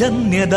ಜನ್ಯದ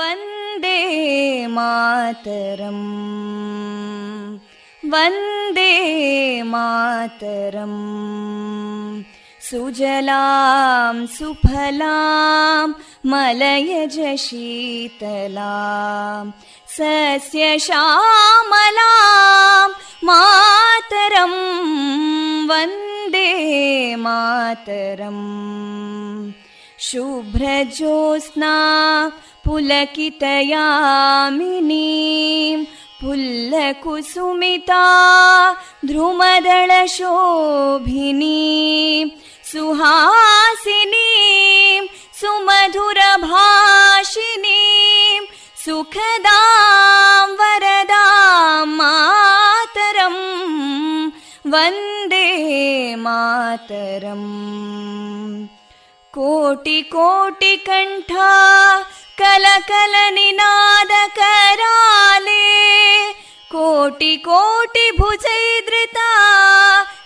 ವಂದೇ ಮಾತರಂ, ವಂದೇ ಮಾತರಂ, ಸುಜಲಾಂ ಸುಫಲಾಂ ಮಲಯಜ ಶೀತಲಾಂ ಸಸ್ಯಶ್ಯಾಮಲಾಂ ಮಾತರಂ ವಂದೇ ಮಾತರಂ. ಶುಭ್ರಜೋತ್ಸ್ನಾ ಪುಲಕಿತಯಾಮಿನೀ ಫುಲ್ಲಕುಸುಮಿತಾ ದ್ರುಮದಳಶೋಭಿನೀ ಸುಹಾಸಿನೀಂ ಸುಮಧುರಭಾಷಿಣೀಂ ಸುಖದಾಂ ವರದಾಂ ಮಾತರಂ ವಂದೇ ಮಾತರಂ. ಕೋಟಿ ಕೋಟಿ ಕಂಠ ಕಲಕಲ ನಿನಾದ ಕರಾಲೇ, ಕೋಟಿ ಕೋಟಿ ಭುಜೈದೃತ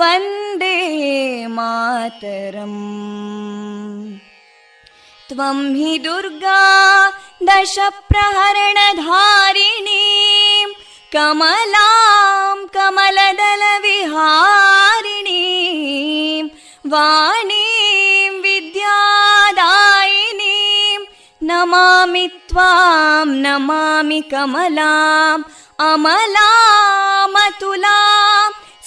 ವಂದೇ ಮಾತರಂ. ತ್ವಂ ಹಿ ದುರ್ಗಾ ದಶ ಪ್ರಹರಣಧಾರಿಣೀ ಕಮಲಾಂ ಕಮಲದಲ ವಿಹಾರಿಣೀ ವಾಣೀಂ ವಿದ್ಯಾದಾಯಿನೀ ನಮಾಮಿ ತ್ವಾಂ ನಮಾಮಿ ಕಮಲಾಂ ಅಮಲಾಂ ಅತುಲಾಂ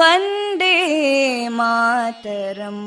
ವಂದೇ ಮಾತರಂ.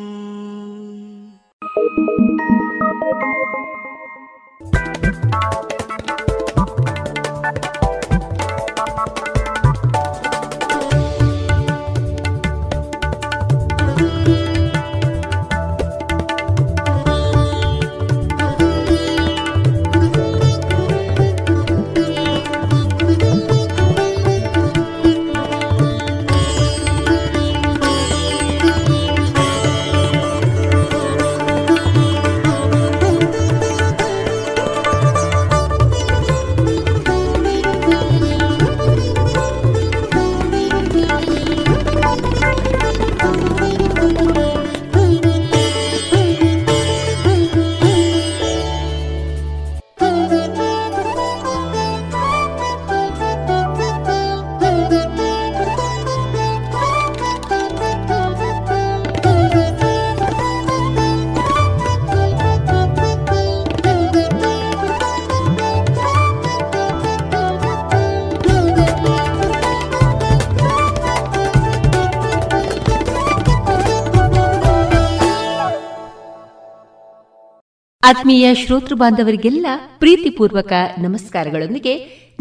ಆತ್ಮೀಯ ಶ್ರೋತೃ ಬಾಂಧವರಿಗೆಲ್ಲ ಪ್ರೀತಿಪೂರ್ವಕ ನಮಸ್ಕಾರಗಳೊಂದಿಗೆ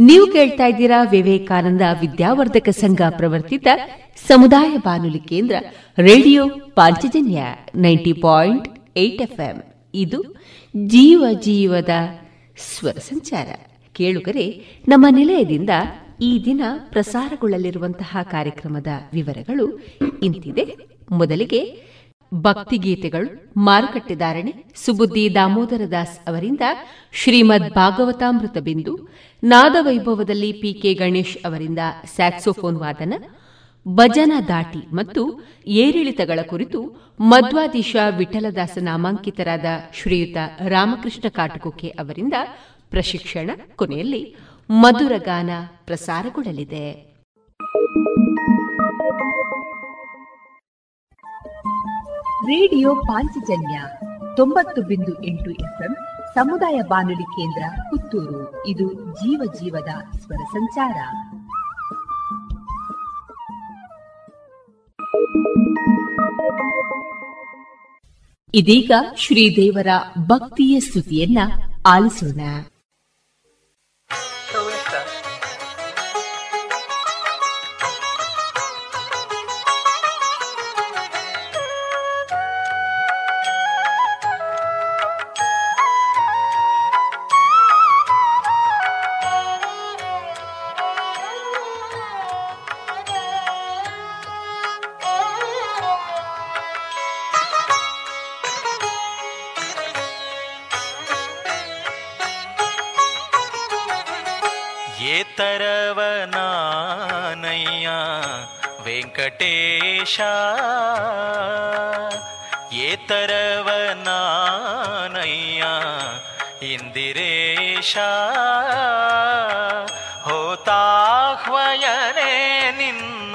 ನೀವು ಕೇಳ್ತಾ ಇದ್ದೀರಾ ವಿವೇಕಾನಂದ ವಿದ್ಯಾವರ್ಧಕ ಸಂಘ ಪ್ರವರ್ತಿತ ಸಮುದಾಯ ಬಾನುಲಿ ಕೇಂದ್ರ ರೇಡಿಯೋ ಪಾಂಚಜನ್ಯ 90.8 FM. ಇದು ಜೀವ ಜೀವದ ಸ್ವರ ಸಂಚಾರ. ಕೇಳುಗರೆ, ನಮ್ಮ ನಿಲಯದಿಂದ ಈ ದಿನ ಪ್ರಸಾರಗೊಳ್ಳಲಿರುವಂತಹ ಕಾರ್ಯಕ್ರಮದ ವಿವರಗಳು ಇಂತಿದೆ. ಮೊದಲಿಗೆ ಭಕ್ತಿಗೀತೆಗಳು, ಮಾರುಕಟ್ಟೆ ಧಾರಣೆ, ಸುಬುದ್ಧಿ ದಾಮೋದರ ದಾಸ್ ಅವರಿಂದ ಶ್ರೀಮದ್ ಭಾಗವತಾಮೃತ ಬಿಂದು, ನಾದವೈಭವದಲ್ಲಿ ಪಿ ಕೆ ಗಣೇಶ್ ಅವರಿಂದ ಸ್ಯಾಕ್ಸೋಫೋನ್ ವಾದನ, ಭಜನಾ ದಾಟಿ ಮತ್ತು ಏರಿಳಿತಗಳ ಕುರಿತು ಮಧ್ವಾಧೀಶ ವಿಠಲದಾಸ ನಾಮಾಂಕಿತರಾದ ಶ್ರೀಯುತ ರಾಮಕೃಷ್ಣ ಕಾಟಕೊಕ್ಕೆ ಅವರಿಂದ ಪ್ರಶಿಕ್ಷಣ, ಕೊನೆಯಲ್ಲಿ ಮಧುರಗಾನ ಪ್ರಸಾರಗೊಳ್ಳಲಿದೆ. ರೇಡಿಯೋ ಪಾಂಚಜನ್ಯ 90.8 FM ಸಮುದಾಯ ಬಾನುಲಿ ಕೇಂದ್ರ ಪುತ್ತೂರು. ಇದು ಜೀವ ಜೀವದ ಸ್ವರ ಸಂಚಾರ. ಇದೀಗ ಶ್ರೀದೇವರ ಭಕ್ತಿಯ ಸ್ತುತಿಯನ್ನ ಆಲಿಸೋಣ. तरवनानैया वेंकटेशा ये तरवनानैया इंदिरेशा होता ह्वयने निन्न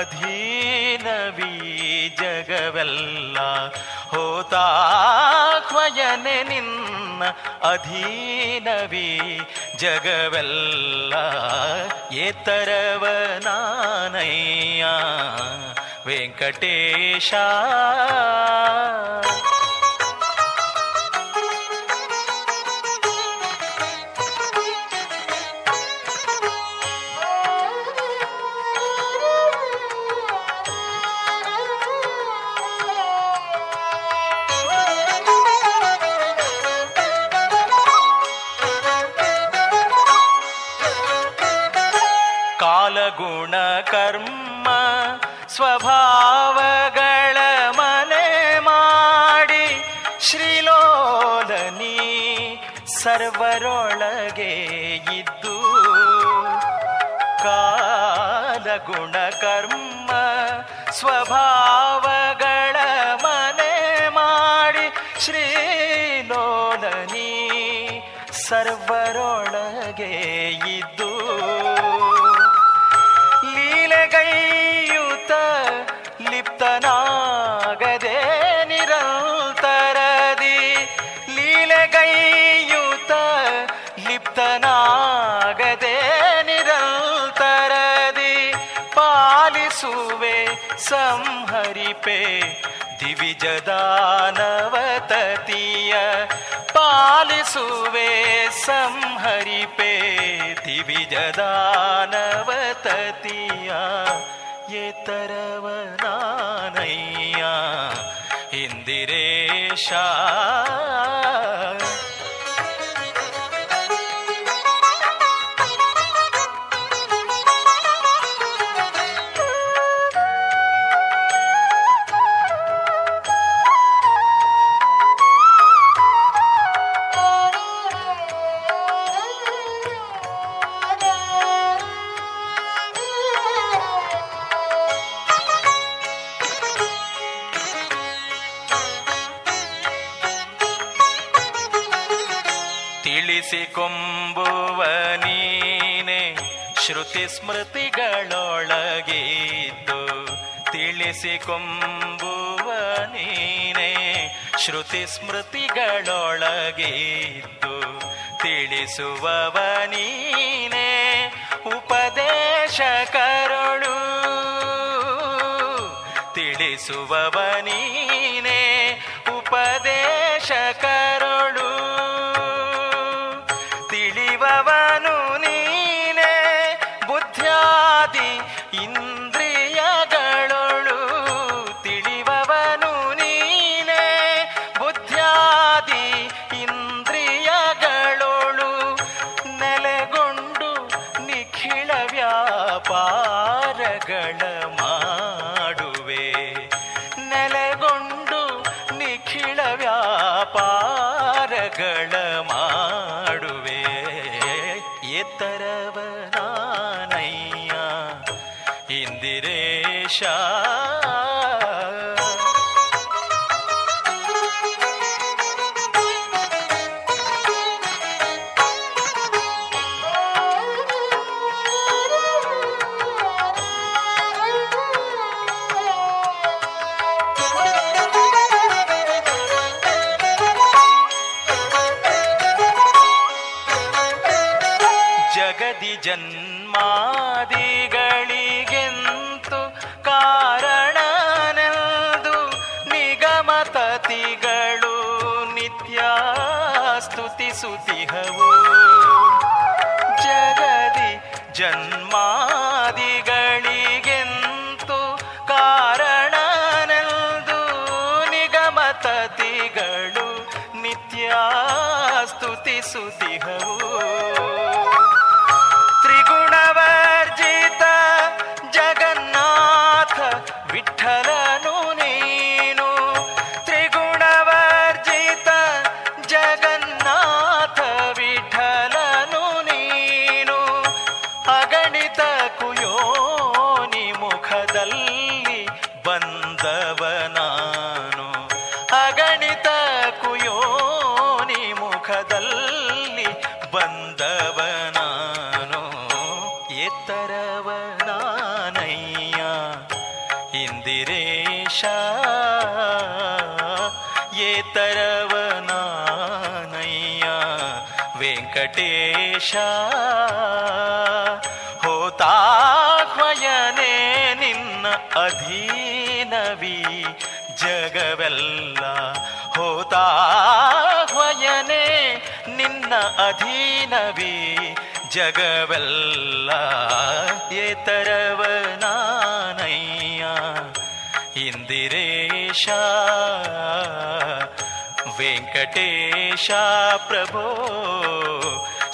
अधीन बीजगवल्ला होता ह्वयने निन्न अधीन बी ಜಗವೆಲ್ಲ ಏತರವನಾನಯ್ಯ ವೆಂಕಟೇಶ ಕರ್ಮ ಸ್ವಭಾವಗಳ ಮನೆ ಮಾಡಿ ಶ್ರೀಲೋಲನಿ ಸರ್ವರೊಳಗೆ ಇದ್ದು ಕಾಲ ಗುಣ ಕರ್ಮ ಸ್ವಭಾವಗಳ ಮನೆ ಮಾಡಿ ಶ್ರೀಲೋಲನಿ ಸರ್ವರೊಳಗೆ ಇದ್ದು ಗೈಯುತ ಲಿಪ್ತನಾಗದೆ ನಿರಂತರದಿ ಲೀಲೆಗೈಯುತ ಲಿಪ್ತನಾಗದೆ ನಿರಂತರದಿ ಪಾಲಿಸುವೆ ಸಂಹರಿಪೆ ದಿವಿಜದಾನವತತಿಯ ಪಾಲಿಸುವೆ ಸಂಹರಿಪೆ ದಿವಿಜದಾನವತತಿಯ ಏತರವನಾನಯ್ಯ ಇಂದಿರೇಶ ಕೊಂಬುವ ನೀನೆ ಶ್ರುತಿ ಸ್ಮೃತಿಗಳೊಳಗಿದ್ದು ತಿಳಿಸಿಕೊಂಬುವ ನೀನೆ ಶ್ರುತಿ ಸ್ಮೃತಿಗಳೊಳಗಿದ್ದು ತಿಳಿಸುವವ ನೀನೆ ಉಪದೇಶ ಕರುಳು ತಿಳಿಸುವವ ನೀನೆ ಉಪದೇಶ ಕರುಳು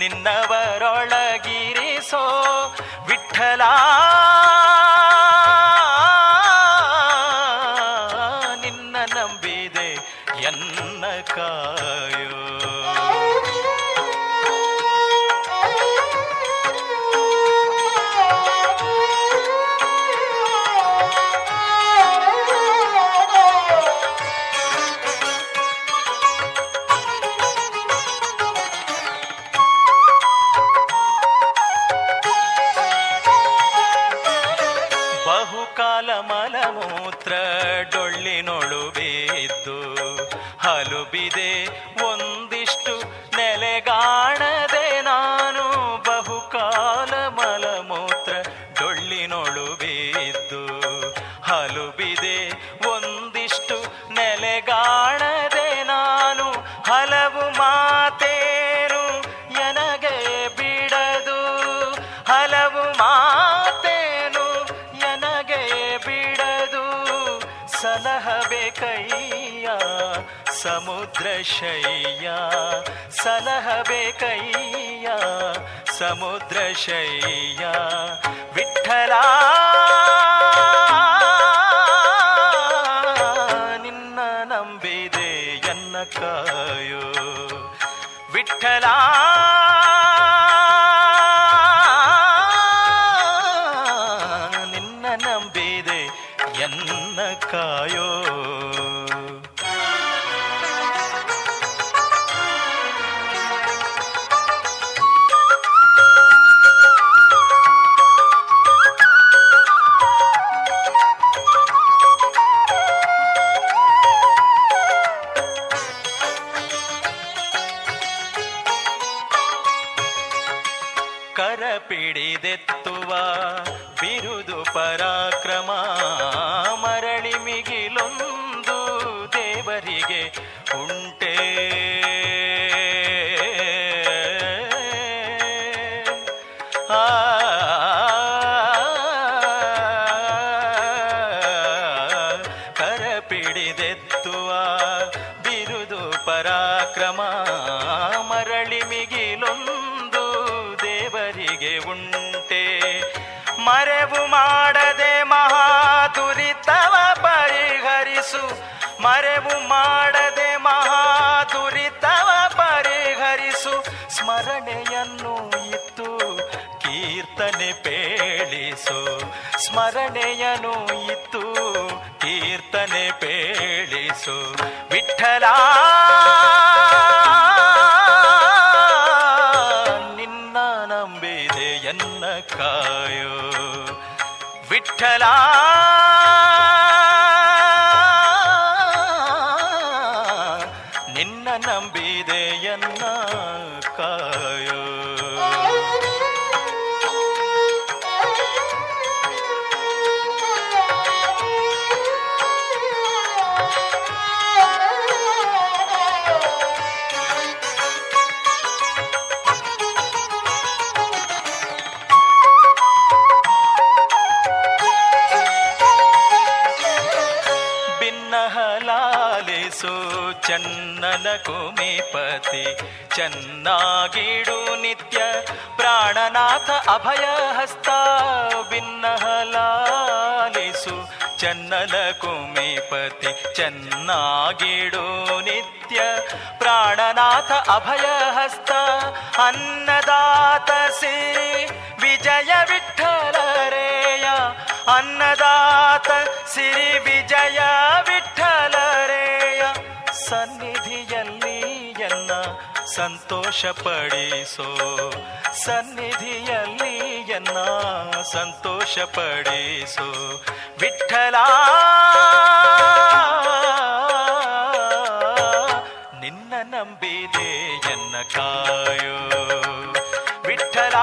ನಿನ್ನವರೊಳಗಿರಿಸೋ ವಿಠಲ, ನಿನ್ನ ನಂಬಿದೆ ಎನ್ನ ಕಾಯೋ. ಒಂದಿಷ್ಟು ನೆಲೆಗಾಣದೆ ನಾನು ಬಹುಕಾಲ ಮಲಮೂತ್ರ ಡೊಳ್ಳಿನೊಳುಬಿದ್ದು ಹಲುಬಿದೆ. ಒಂದಿಷ್ಟು ನೆಲೆಗಾಣದೆ ನಾನು ಹಲವು ಮಾತೇನು ನನಗೆ ಬೀಳ ಸಮುದ್ರಶಯ್ಯ ಸಲಹವೇ ಕೈಯ ಸಮುದ್ರಶಯ್ಯ ವಿಠಲ ನಿನ್ನ ನಂಬಿದೆ ಎನ್ನ ಕಾಯೋ ವಿಠಲ ನಿನ್ನ ನಂಬಿದೆ ಎನ್ನ ಕಾಯೋ ಪಿಡಿದೆತ್ತುವ ಬಿರುದು ಪರಾಕ್ರಮ ಮರಳಿ ಮಿಗಿಲೊಂದು ದೇವರಿಗೆ ಉಂಟೆ ಆ ಕರ ಪಿಡಿದೆತ್ತುವ ಬಿರುದು ಪರಾಕ್ರಮ ಮರಳಿ ಮಿಗಿಲೊಂದು ಉಂಟೆ ಮರೆವು ಮಾಡದೆ ಮಹಾದುರಿತವ ಪರಿಹರಿಸು ಮರೆವು ಮಾಡದೆ ಮಹಾದುರಿತವ ಪರಿಹರಿಸು ಸ್ಮರಣೆಯನ್ನು ಇತ್ತು ಕೀರ್ತನೆ ಪೇಳಿಸು ಸ್ಮರಣೆಯನ್ನು ಇತ್ತು ಕೀರ್ತನೆ ಪೇಳಿಸು ವಿಠಲ ಕಾಯೋ ವಿಠಲ ನಿನ್ನ ನಂಬಿದೆಯನ್ನ ಕಾಯೋ ಚನ್ನನ ಕುಮಿಪತಿ ಚೆನ್ನಾಗಿಡು ನಿತ್ಯ ಪ್ರಾಣನಾಥ ಅಭಯ ಹಸ್ತ ಬಿನ್ನಹಲಾಲಿಸು ಚನ್ನನ ಕುಮಿಪತಿ ಚೆನ್ನಾಗಿಡು ನಿತ್ಯ ಪ್ರಾಣನಾಥ ಅಭಯ ಹಸ್ತ ಅನ್ನದಾತ ಸಿರಿ ವಿಜಯ ವಿಠ್ಠಲರೆಯ ಅನ್ನದಾತ ಸಿರಿ ವಿಜಯ ವಿಠ್ಠಲರೆಯ ಸನ್ನಿಧಿಯಲ್ಲಿ ಎನ್ನ ಸಂತೋಷ ಪಡಿಸೋ ಸನ್ನಿಧಿಯಲ್ಲಿ ಎನ್ನ ಸಂತೋಷ ಪಡಿಸೋ ವಿಠಲ ನಿನ್ನ ನಂಬಿದೆ ಎನ್ನ ಕಾಯೋ ವಿಠಲ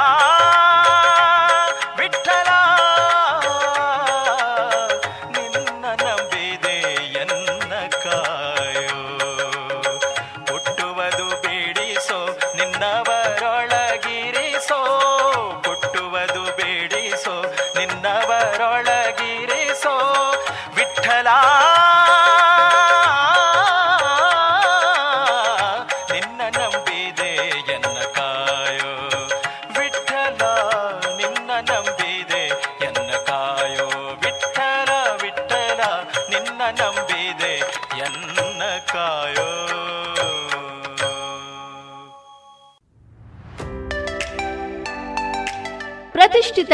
ಪ್ರತಿಷ್ಠಿತ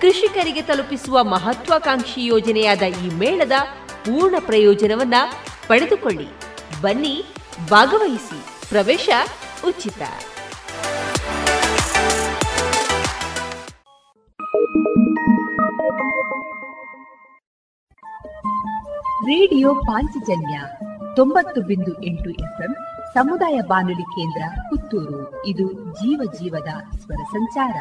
ಕೃಷಿಕರಿಗೆ ತಲುಪಿಸುವ ಮಹತ್ವಾಕಾಂಕ್ಷಿ ಯೋಜನೆಯಾದ ಈ ಮೇಳದ ಪೂರ್ಣ ಪ್ರಯೋಜನವನ್ನ ಪಡೆದುಕೊಳ್ಳಿ. ಬನ್ನಿ, ಭಾಗವಹಿಸಿ. ಪ್ರವೇಶ ಉಚಿತ. ರೇಡಿಯೋ ಪಾಂಚಜನ್ಯ 90.8 FM ಸಮುದಾಯ ಬಾನುಲಿ ಕೇಂದ್ರ ಪುತ್ತೂರು. ಇದು ಜೀವ ಜೀವದ ಸ್ವರ ಸಂಚಾರ.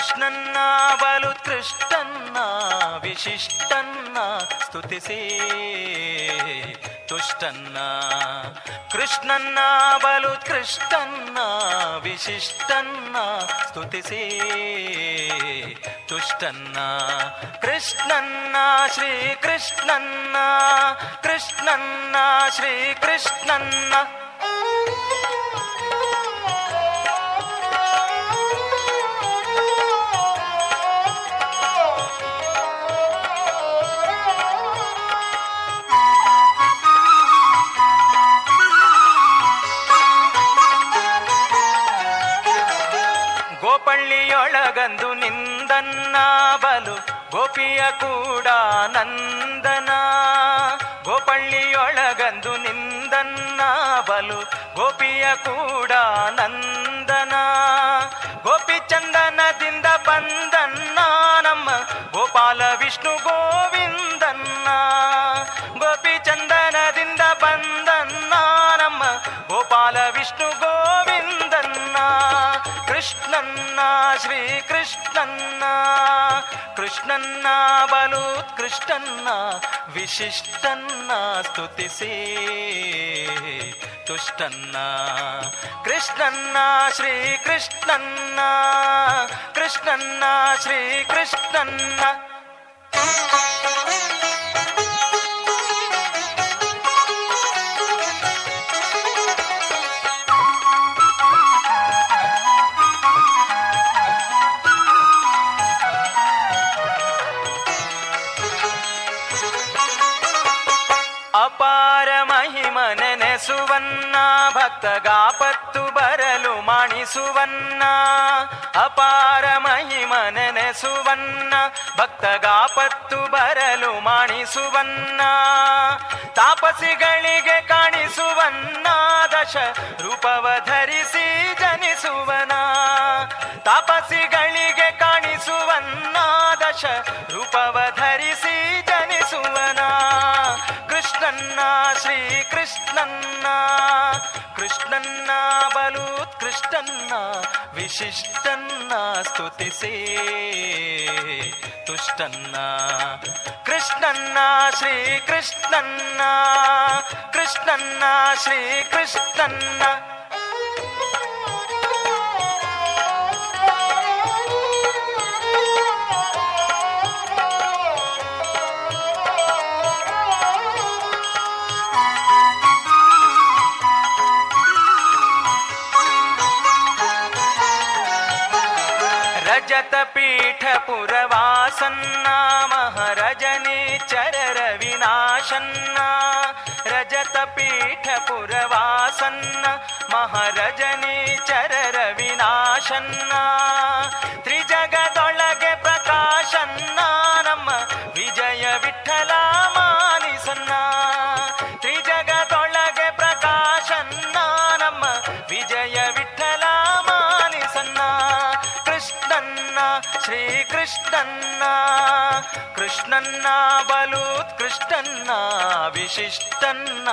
ಕೃಷ್ಣನ್ನ ಬಲು ಕೃಷ್ಣನ್ನ ವಿಶಿಷ್ಟನ್ನ ಸ್ತುತಿಸಿ ತುಷ್ಟನ್ನ ಕೃಷ್ಣನ್ನ ಬಲು ಕೃಷ್ಣನ್ನ ವಿಶಿಷ್ಟನ್ನ ಸ್ತುತಿಸಿ ತುಷ್ಟನ್ನ ಕೃಷ್ಣನ್ನ ಶ್ರೀ ಕೃಷ್ಣನ್ನ ಕೃಷ್ಣನ್ನ ಶ್ರೀ ಕೃಷ್ಣನ್ನ ಗೋಪಳ್ಳಿಯೊಳಗಂದು ನಿಂದನ್ನ ಬಲು ಗೋಪಿಯ ಕೂಡ ನಂದನ ಗೋಪಳ್ಳಿಯೊಳಗಂದು ನಿಂದನ್ನ ಬಲು ಗೋಪಿಯ ಕೂಡ ನಂದನ ಗೋಪಿ ಚಂದನದಿಂದ ಬಂದನ್ನ ನಮ್ಮ ಗೋಪಾಲ ವಿಷ್ಣು ಗೋವಿಂದನ್ನ ಗೋಪಿ ಚಂದನದಿಂದ ಬಂದನ್ನ ನಮ್ಮ ಗೋಪಾಲ ವಿಷ್ಣು ಗೋವಿಂದನ್ನ ಕೃಷ್ಣನ್ನ ಶ್ರೀ ಕೃಷ್ಣನ್ನ ಕೃಷ್ಣನ್ನ ಬಲೋತ್ಕೃಷ್ಟನ್ನ ವಿಶಿಷ್ಟನ್ನ ಸ್ತುತಿಸಿ ತುಷ್ಟನ್ನ ಕೃಷ್ಣನ್ನ ಶ್ರೀ ಕೃಷ್ಣನ್ನ ಕೃಷ್ಣನ್ನ ಶ್ರೀ ಕೃಷ್ಣನ್ನ ಸುವನ್ನ ಭಕ್ತಗಾಪತ್ತು ಬರಲು ಮಾಣಿಸುವನ್ನ ಅಪಾರ ಮಹಿಮನೆ ಸುವನ್ನ ಭಕ್ತಗಾಪತ್ತು ಬರಲು ಮಾಣಿಸುವನ್ನ ತಾಪಸಿಗಳಿಗೆ ಕಾಣಿಸುವನ್ನ ದಶ ರೂಪವ ಧರಿಸಿ ಜನಿಸುವನ ತಾಪಸಿಗಳಿಗೆ ಕಾಣಿಸುವನ್ನ ದಶ ರೂಪವ ಧರಿಸಿ ಜನಿಸುವನ ಕೃಷ್ಣನ್ನ ಶ್ರೀ ಕೃಷ್ಣನ್ನ ಕೃಷ್ಣನ್ನ ಬಲೋತ್ಕೃಷ್ಟನ್ನ ವಿಶಿಷ್ಟನ್ನ ಸ್ತುತಿಸಿ ತುಷ್ಟನ್ನ ಕೃಷ್ಣನ್ನ ಶ್ರೀ ಕೃಷ್ಣನ್ನ ಕೃಷ್ಣನ್ನ ಶ್ರೀ ಕೃಷ್ಣನ್ನ ಪುರವಾಸನ್ನ ಮಹಾರಜನೇಚರ ರವಿನಾಶನ್ನ ರಜತ ಪೀಠ ಪುರವಾಸನ್ನ ಮಹಾರಜನೇಚರ ರವಿನಾಶನ್ನ ತ್ರಿಜಗದೊಳಗೆ ಪ್ರಕಾಶನ್ನ ನಮ್ಮ ವಿಜಯ ವಿಠಲ ಮಾನಿಸನ್ನ ತ್ರಿಜಗದೊಳಗೆ ಪ್ರಕಾಶನ್ನ ನಮ್ಮ ವಿಜಯ ವಿಠಲ ಮಾನಿಸನ್ನ ಶ್ರೀ ಕೃಷ್ಣನ್ನ ಕೃಷ್ಣನ್ನ ಬಲೋತ್ಕೃಷ್ಟನ್ನ ವಿಶಿಷ್ಟನ್ನ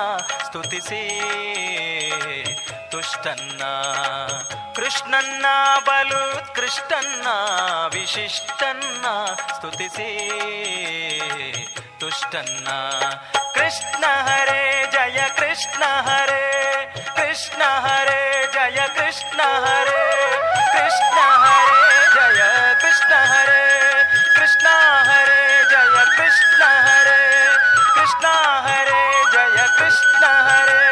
ಸ್ತುತಿಸಿ ತುಷ್ಟನ್ನ ಕೃಷ್ಣನ್ನ ಬಲೋತ್ಕೃಷ್ಟನ್ನ ವಿಶಿಷ್ಟನ್ನ ಸ್ತುತಿಸಿ ತುಷ್ಟನ್ನ ಕೃಷ್ಣ ಹರೇ ಜಯ ಕೃಷ್ಣ ಹರೇ ಕೃಷ್ಣ ಹರೇ ಜಯ ಕೃಷ್ಣ ಹರೇ ಜಯ ಕೃಷ್ಣ ಹರೇ ಜಯ ಕೃಷ್ಣ ಹರೇ ಜಯ ಕೃಷ್ಣ ಹರೇ ಜಯ ಕೃಷ್ಣ ಹರೇ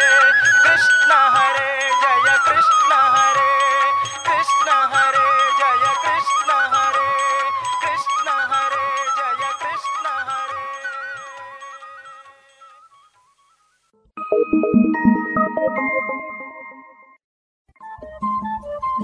ಜಯ ಕೃಷ್ಣ ಹರೇ ಜಯ ಕೃಷ್ಣ ಹರೇ.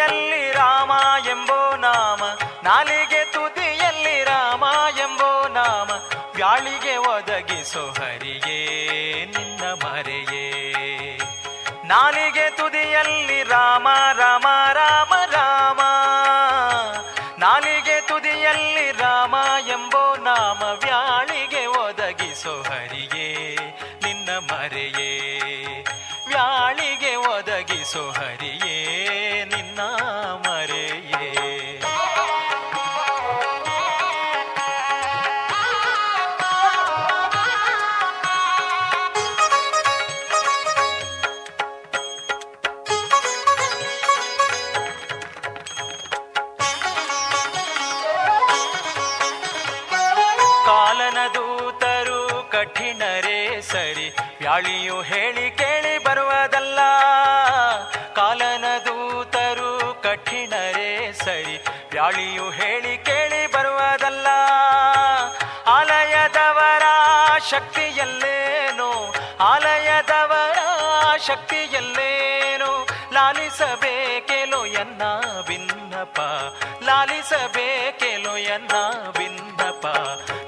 ತುದಿಯಲ್ಲಿ ರಾಮ ಎಂಬೋ ನಾಮ, ನಾಲಿಗೆ ತುದಿಯಲ್ಲಿ ರಾಮ ಎಂಬೋ ನಾಮ, ವ್ಯಾಳಿಗೆ ಒದಗಿಸೋ ಹರಿಯೇ ನಿನ್ನ ಮರೆಯೇ. ನಾಲಿಗೆ ತುದಿಯಲ್ಲಿ ರಾಮ ರಾಮ ರಾಮ ರಾಮ, ನಾಲಿಗೆ ತುದಿಯಲ್ಲಿ ರಾಮ ಎಂಬೋ ನಾಮ, ವ್ಯಾಳಿಗೆ ಒದಗಿಸೋ ಹರಿಯೇ ನಿನ್ನ ಮರೆಯೇ, ವ್ಯಾಳಿಗೆ ಒದಗಿಸೋ ಹರಿಯೇ ನಿನ್ನ ಮರೆಯೇ. ವ್ಯಾಳಿಯು ಹೇಳಿ ಕೇಳಿ ಬರುವುದಲ್ಲ, ಕಾಲನ ದೂತರು ಕಠಿಣರೇ ಸರಿ, ವ್ಯಾಳಿಯು ಹೇಳಿ ಕೇಳಿ ಬರುವುದಲ್ಲ. ಆಲಯದವರ ಶಕ್ತಿಯಲ್ಲೇನು, ಆಲಯದವರ ಶಕ್ತಿಯಲ್ಲೇನು, ಲಾಲಿಸಬೇಕೆಲೋ ಎನ್ನ ಬಿನ್ನಪ, ಲಾಲಿಸಬೇಕೆಲೋ ಎನ್ನ ಬಿನ್ನಪ.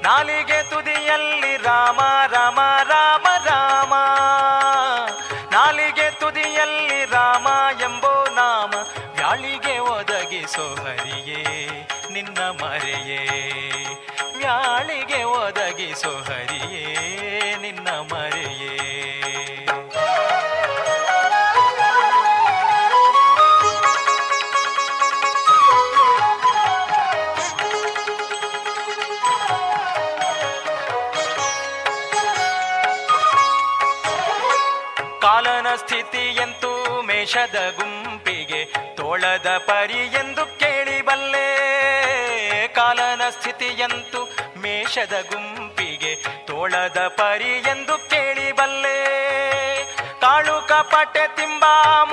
ನಾಲಿಗೆ ತುದಿಯಲ್ಲಿ ರಾಮ ರಾಮ ರಾಮ ರಾಮ, ನಾಲಿಗೆ ತುದಿಯಲ್ಲಿ ರಾಮ ಎಂಬೋ ನಾಮ, ವ್ಯಾಳಿಗೆ ಒದಗಿಸೋ ಹರಿಯೇ ನಿನ್ನ ಮರೆಯೇ, ವ್ಯಾಳಿಗೆ ಒದಗಿಸೋ ಹರಿಯೇ ನಿನ್ನ ಮರೆಯೇ. ಸ್ಥಿತಿಯಂತೂ ಮೇಷದ ಗುಂಪಿಗೆ ತೋಳದ ಪರಿ ಎಂದು ಕೇಳಿಬಲ್ಲೆ, ಕಾಲನ ಸ್ಥಿತಿಯಂತೂ ಮೇಷದ ಗುಂಪಿಗೆ ತೋಳದ ಪರಿ ಎಂದು ಕೇಳಿಬಲ್ಲೆ. ಕಾಳು ಕಪಟೆ ತಿಂಬ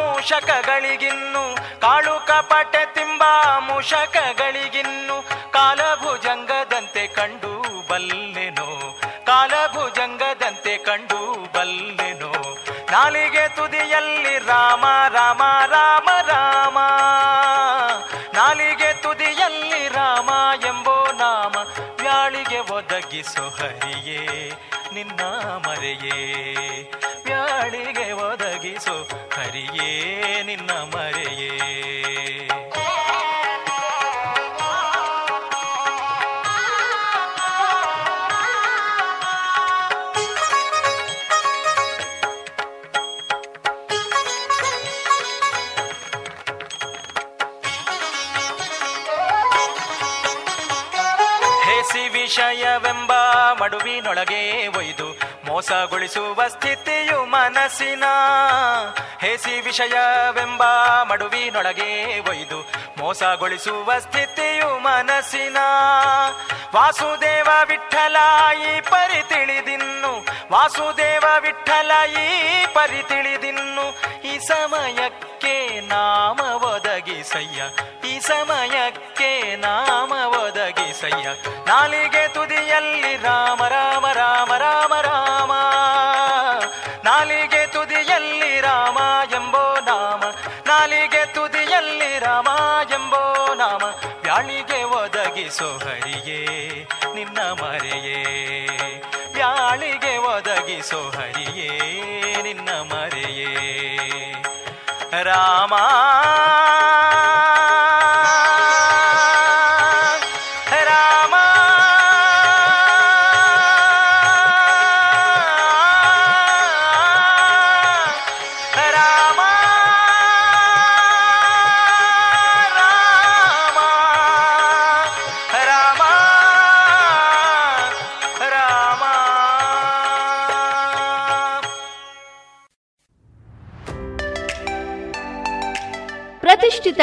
ಮೂಷಕಗಳಿಗಿನ್ನು, ಕಾಳು ಕಪಟೆ ತಿಂಬ ಮೂಷಕಗಳಿಗಿನ್ನು, ಕಾಲಭುಜಂಗದಂತೆ ಕಂಡು ಬಲ್ಲೆನೋ, ಕಾಲಭುಜಂಗದಂತೆ ಕಂಡು ಬಲ್ಲೆನೋ. ನಾಲಿಗೆ ತುದಿಯಲ್ಲಿ ರಾಮ ರಾಮ ರಾಮ ರಾಮ, ನಾಲಿಗೆ ತುದಿಯಲ್ಲಿ ರಾಮ ಎಂಬೋ ನಾಮ, ವ್ಯಾಳಿಗೆ ಒದಗಿಸೋ ಹರಿಯೇ ನಿನ್ನ ಮರೆಯೇ, ವ್ಯಾಳಿಗೆ ಒದಗಿಸೋ ಹರಿಯೇ ನಿನ್ನ ಮರೆಯೇ. ವಿಷಯವೆಂಬ ಮಡುವಿನೊಳಗೆ ಒಯ್ದು ಮೋಸಗೊಳಿಸುವ ಸ್ಥಿತಿಯು ಮನಸ್ಸಿನ, ಹೇಸಿ ವಿಷಯವೆಂಬ ಮಡುವಿನೊಳಗೆ ಒಯ್ದು ಮೋಸಗೊಳಿಸುವ ಸ್ಥಿತಿಯು ಮನಸ್ಸಿನ. ವಾಸುದೇವ ವಿಠಲ ಈ ಪರಿ ತಿಳಿದಿನ್ನು, ವಾಸುದೇವ ವಿಠಲ ಈ ಪರಿ ತಿಳಿದಿನ್ನು, ಈ ಸಮಯಕ್ಕೆ ನಾಮ ಒದಗಿಸಯ್ಯ, ಈ ಸಮಯಕ್ಕೆ ನಾಮ ಒದಗಿಸಯ್ಯ. ನಾಲಿಗೆ ತುದಿಯಲ್ಲಿ ರಾಮ ರಾಮ ರಾಮ ರಾಮ ರಾಮ, ನಾಲಿಗೆ ತುದಿಯಲ್ಲಿ ರಾಮ ಎಂಬೋ ನಾಮ, ನಾಲಿಗೆ ತುದಿಯಲ್ಲಿ ರಾಮ ಎಂಬೋ ನಾಮ, ವ್ಯಾಳಿಗೆ ಒದಗಿಸೋ ಹರಿಯೇ ನಿನ್ನ ಮರೆಯೇ, ವ್ಯಾಳಿಗೆ ಒದಗಿಸೋ ಹರಿಯೇ ನಿನ್ನ ಮರೆಯೇ. ರಾಮ ಪ್ರತಿಷ್ಠಿತ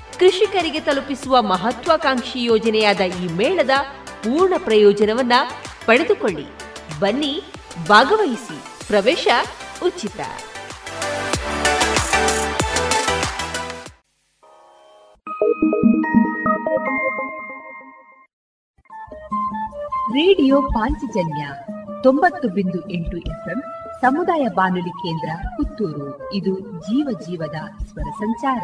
ಕೃಷಿಕರಿಗೆ ತಲುಪಿಸುವ ಮಹತ್ವಾಕಾಂಕ್ಷಿ ಯೋಜನೆಯಾದ ಈ ಮೇಳದ ಪೂರ್ಣ ಪ್ರಯೋಜನವನ್ನ ಪಡೆದುಕೊಳ್ಳಿ. ಬನ್ನಿ, ಭಾಗವಹಿಸಿ. ಪ್ರವೇಶ ಉಚಿತ. ರೇಡಿಯೋ ಪಾಂಚಜನ್ಯ 90.8 FM ಸಮುದಾಯ ಬಾನುಲಿ ಕೇಂದ್ರ ಪುತ್ತೂರು. ಇದು ಜೀವ ಜೀವದ ಸ್ವರ ಸಂಚಾರ.